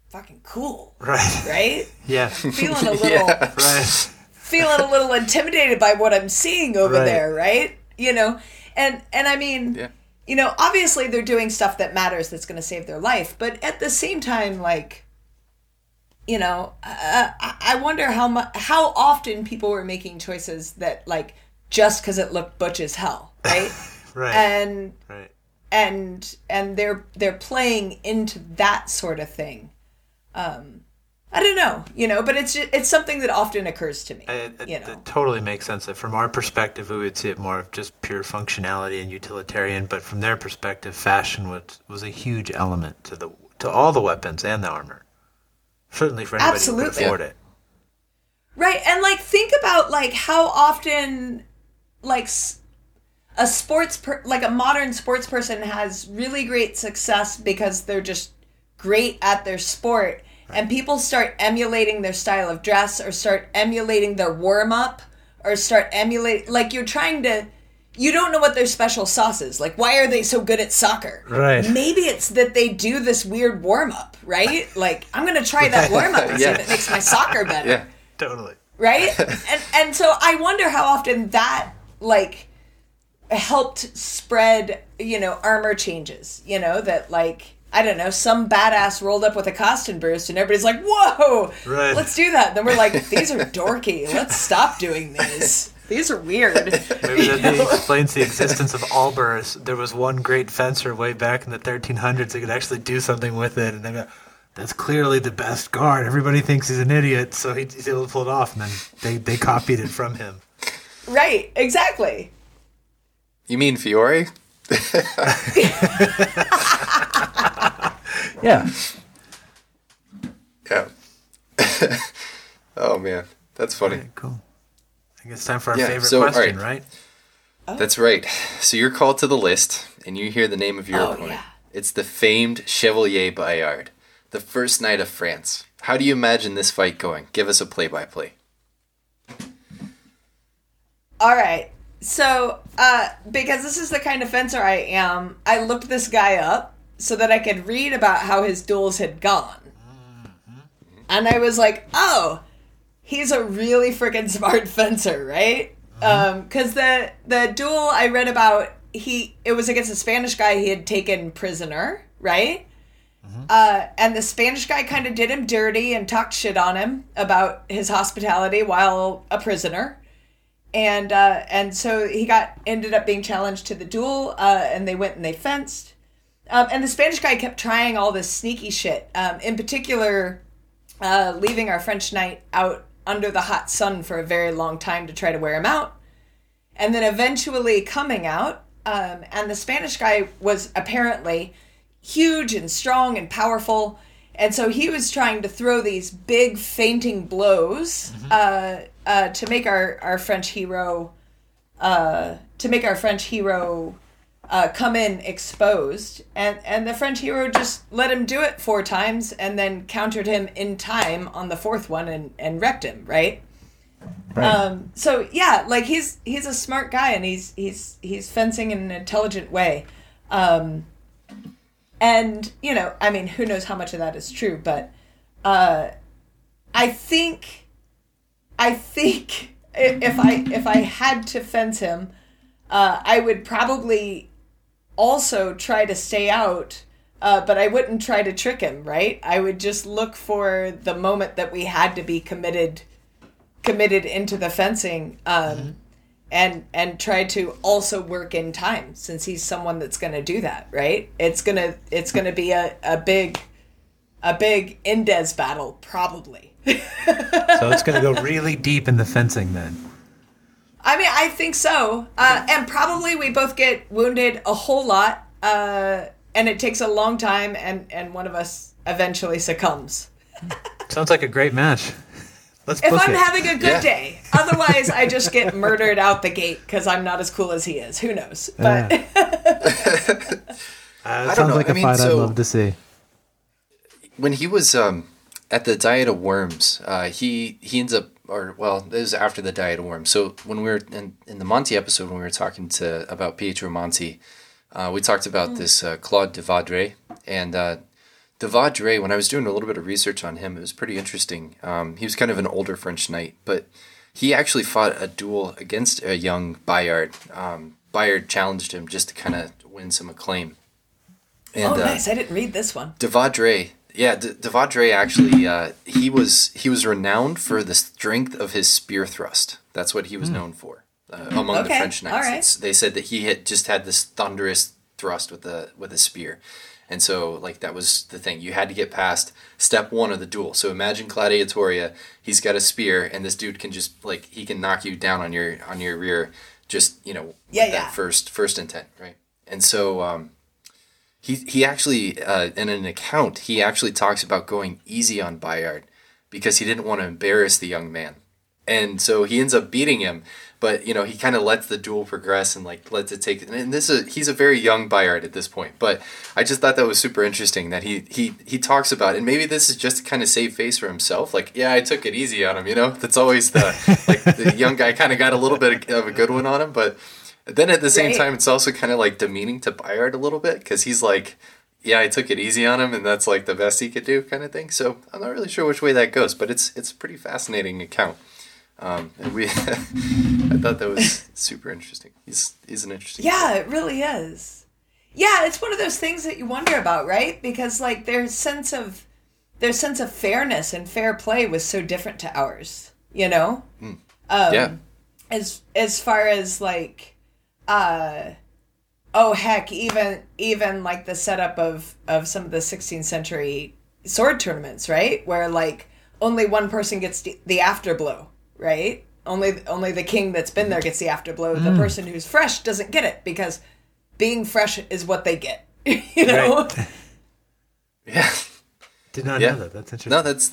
fucking cool. Right. Right? Yeah. Feeling a little... yeah. Right. Feeling a little intimidated by what I'm seeing over there, right? You know? And I mean, you know, obviously they're doing stuff that matters that's going to save their life. But at the same time, like, you know, I wonder how often people were making choices that, like, just because it looked butch as hell, right? Right. And they're playing into that sort of thing. I don't know, you know, but it's just, it's something that often occurs to me. It totally makes sense. That from our perspective, we would see it more of just pure functionality and utilitarian, but from their perspective, fashion was a huge element to all the weapons and the armor. Certainly for anybody who could afford it. Right, and like think about like how often like a modern sports person has really great success because they're just great at their sport. And people start emulating their style of dress or start emulating their warm-up or start emulating... Like, you're trying to... You don't know what their special sauce is. Like, why are they so good at soccer? Right. Maybe it's that they do this weird warm-up, right? Like, I'm going to try that warm-up and see if it makes my soccer better. Yeah, totally. Right? And so I wonder how often that, like, helped spread, you know, armor changes. You know, that, like... I don't know, some badass rolled up with a Kostenbrust and everybody's like, whoa, let's do that. And then we're like, these are dorky. Let's stop doing these. These are weird. Maybe that explains the existence of Albers. There was one great fencer way back in the 1300s that could actually do something with it. And they go, that's clearly the best guard. Everybody thinks he's an idiot, so he's able to pull it off. And then they copied it from him. Right, exactly. You mean Fiore? Yeah. Oh man, that's funny. Right, cool. I think it's time for our favorite question, right? Oh. That's right. So you're called to the list, and you hear the name of your opponent. Yeah. It's the famed Chevalier Bayard, the first knight of France. How do you imagine this fight going? Give us a play-by-play. All right. So, because this is the kind of fencer I am, I looked this guy up so that I could read about how his duels had gone. And I was like, oh, he's a really freaking smart fencer, right? Because the duel I read about, it was against a Spanish guy he had taken prisoner, right? And the Spanish guy kind of did him dirty and talked shit on him about his hospitality while a prisoner. And so he ended up being challenged to the duel, and they went and they fenced. And the Spanish guy kept trying all this sneaky shit, in particular, leaving our French knight out under the hot sun for a very long time to try to wear him out. And then eventually coming out, and the Spanish guy was apparently huge and strong and powerful. And so he was trying to throw these big feinting blows, to make our French hero, come in exposed. And the French hero just let him do it four times and then countered him in time on the fourth one and wrecked him. Right. So yeah, like he's a smart guy and he's fencing in an intelligent way. And, you know, I mean, who knows how much of that is true, but I think if I had to fence him, I would probably also try to stay out, but I wouldn't try to trick him, right? I would just look for the moment that we had to be committed into the fencing, and try to also work in time, since he's someone that's going to do that, right? It's gonna be a big Indes battle, probably. So it's going to go really deep in the fencing then. I mean, I think so. And probably we both get wounded a whole lot, and it takes a long time, and one of us eventually succumbs. Sounds like a great match. Let's book it. If I'm having a good day. Otherwise, I just get murdered out the gate because I'm not as cool as he is. Who knows? But Sounds like a fight I'd love to see. When he was at the Diet of Worms, he ends up, it was after the Diet of Worms. So when we were in the Monti episode, when we were talking about Pietro Monti, we talked about this Claude de Vaudre. And de Vaudre, when I was doing a little bit of research on him, it was pretty interesting. He was kind of an older French knight, but he actually fought a duel against a young Bayard. Bayard challenged him just to kind of win some acclaim. And, nice. I didn't read this one. De Vaudre. Yeah, de Vaudre actually, he was renowned for the strength of his spear thrust. That's what he was known for among the French knights. Right. They said that he had this thunderous thrust with a spear. And so, like, that was the thing. You had to get past step one of the duel. So imagine Gladiatoria, he's got a spear, and this dude can just, like, he can knock you down on your rear just, you know, first intent, right? And so... He actually, in an account, he actually talks about going easy on Bayard because he didn't want to embarrass the young man. And so he ends up beating him, but, you know, he kind of lets the duel progress and, like, lets it take... And he's a very young Bayard at this point, but I just thought that was super interesting that he talks about, and maybe this is just to kind of save face for himself, like, yeah, I took it easy on him, you know? That's always the young guy kind of got a little bit of a good one on him, but... Then at the same time, it's also kind of like demeaning to Bayard a little bit because he's like, yeah, I took it easy on him and that's like the best he could do kind of thing. So I'm not really sure which way that goes, but it's a pretty fascinating account. I thought that was super interesting. He's an interesting guy. It really is. Yeah, it's one of those things that you wonder about, right? Because like their sense of fairness and fair play was so different to ours, you know? As far as like, even like the setup of some of the 16th century sword tournaments, right? Where like only one person gets the afterblow, right? Only the king that's been there gets the afterblow. The person who's fresh doesn't get it because being fresh is what they get, you know? Right. Did not know that. That's interesting. No, that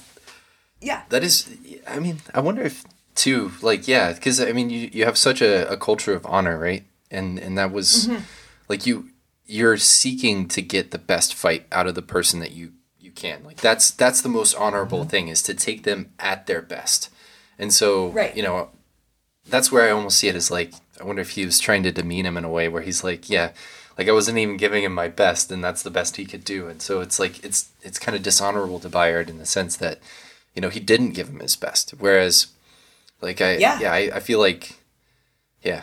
is, I mean, I wonder if too, like, yeah, because I mean, you have such a culture of honor, right? And that was like you're seeking to get the best fight out of the person that you can. Like that's the most honorable thing is to take them at their best. And so, you know, that's where I almost see it as like, I wonder if he was trying to demean him in a way where he's like, yeah, like I wasn't even giving him my best, and that's the best he could do. And so it's like it's kind of dishonorable to Bayard in the sense that, you know, he didn't give him his best, whereas. Like I feel like, yeah.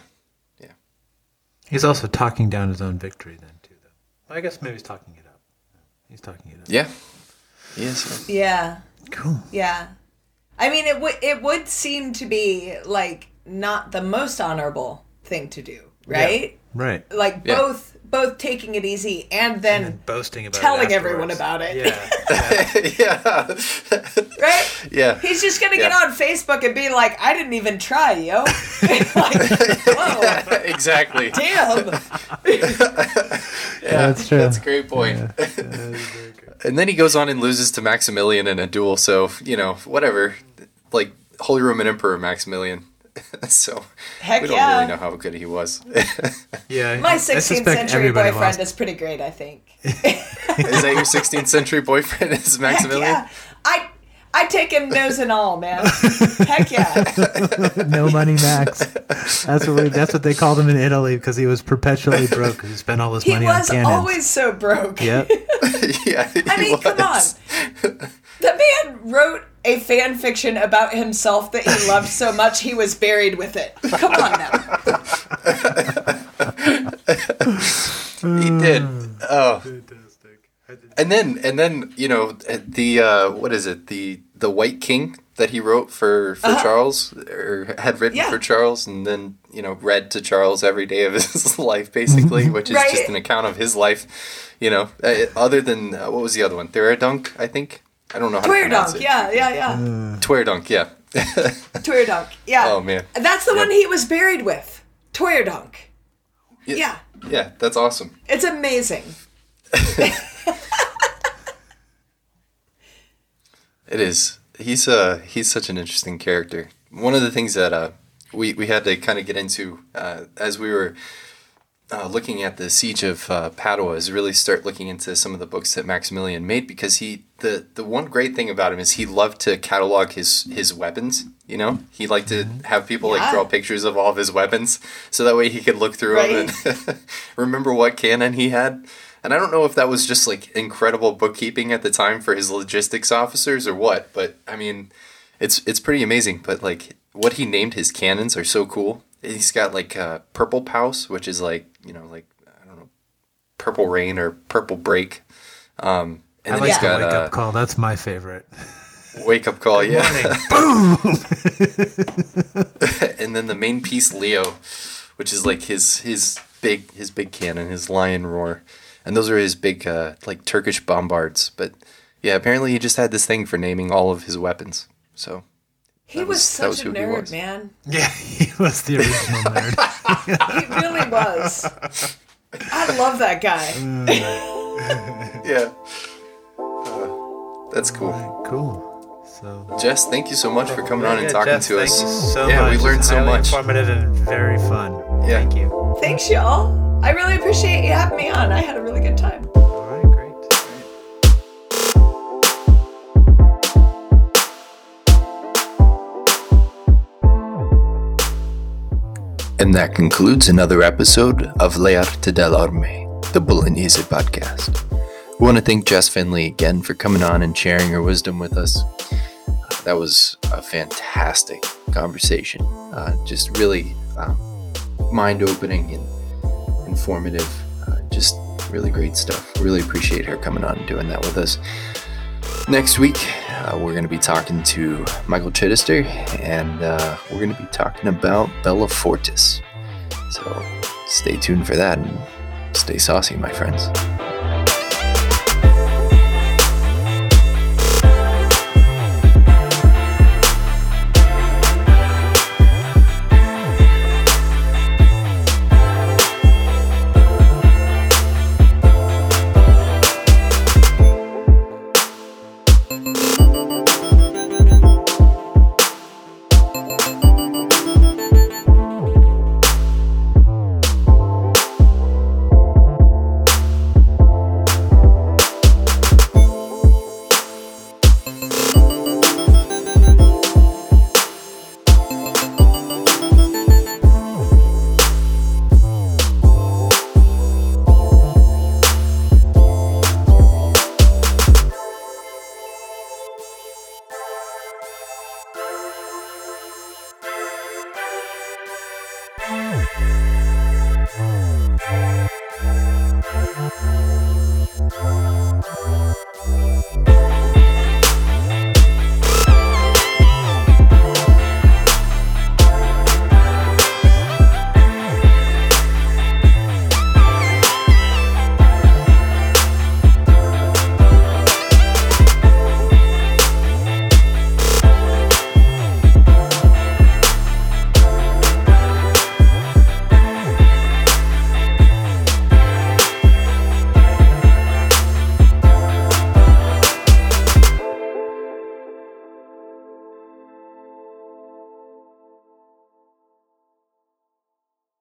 He's also talking down his own victory then too, though. Well, I guess maybe he's talking it up. Yeah. Yes. Yeah. Cool. Yeah. I mean, it would seem to be like not the most honorable thing to do, right? Yeah. Right. Like both taking it easy and then boasting about telling everyone about it. Yeah. Right? Yeah. He's just going to get on Facebook and be like, I didn't even try, yo. Like, whoa. Yeah, exactly. Damn. Yeah, that's true. That's a great point. Yeah. And then he goes on and loses to Maximilian in a duel. So, you know, whatever. Like, Holy Roman Emperor Maximilian. So heck we don't really know how good he was. Yeah, my 16th century boyfriend is pretty great, I think. Is that your 16th century boyfriend? Is Maximilian? Yeah. I take him nose and all, man. Heck yeah. No money, Max. That's what they called him in Italy because he was perpetually broke. He spent all his money on cannons. He was always so broke. Yep. Yeah. Come on. The man wrote a fan fiction about himself that he loved so much he was buried with it. Come on now. He did. Oh, fantastic! And then you know the what is it the White King that he wrote for Charles or had written for Charles and then you know read to Charles every day of his life basically, which is just an account of his life. You know, other than what was the other one? Twerdunk, I think. I don't know how to pronounce it. Twerdunk, yeah. Twerdunk, yeah. Oh, man. That's the one he was buried with. Twerdunk. Yeah. Yeah, that's awesome. It's amazing. It is. He's such an interesting character. One of the things that we had to kind of get into as we were looking at the Siege of Padua is really start looking into some of the books that Maximilian made because the one great thing about him is he loved to catalog his weapons, you know? He liked to have people like draw pictures of all of his weapons so that way he could look through them and remember what cannon he had. And I don't know if that was just like incredible bookkeeping at the time for his logistics officers or what, but I mean, it's pretty amazing. But like what he named his cannons are so cool. He's got like purple paus, which is like, you know, like, I don't know, purple rain or purple break. And I then he's got a wake up call. That's my favorite. Wake up call. Yeah. Boom. And then the main piece, Leo, which is like his big cannon, his lion roar. And those are his big, like Turkish bombards. But yeah, apparently he just had this thing for naming all of his weapons. So. He was such a nerd, man. Yeah, he was the original nerd. He really was. I love that guy. Yeah. That's cool. Right, cool. So, Jess, thank you so much for coming on and talking to us. Thank you so much. Yeah, we learned so much. Informative and very fun. Yeah. Thank you. Thanks, y'all. I really appreciate you having me on. I had a really good time. And that concludes another episode of L'Arte de l'Armée, the Bolognese podcast. We want to thank Jess Finley again for coming on and sharing her wisdom with us. That was a fantastic conversation. Just really mind-opening and informative. Just really great stuff. Really appreciate her coming on and doing that with us. Next week, we're going to be talking to Michael Chittister, and we're going to be talking about Bella Fortis. So stay tuned for that, and stay saucy, my friends.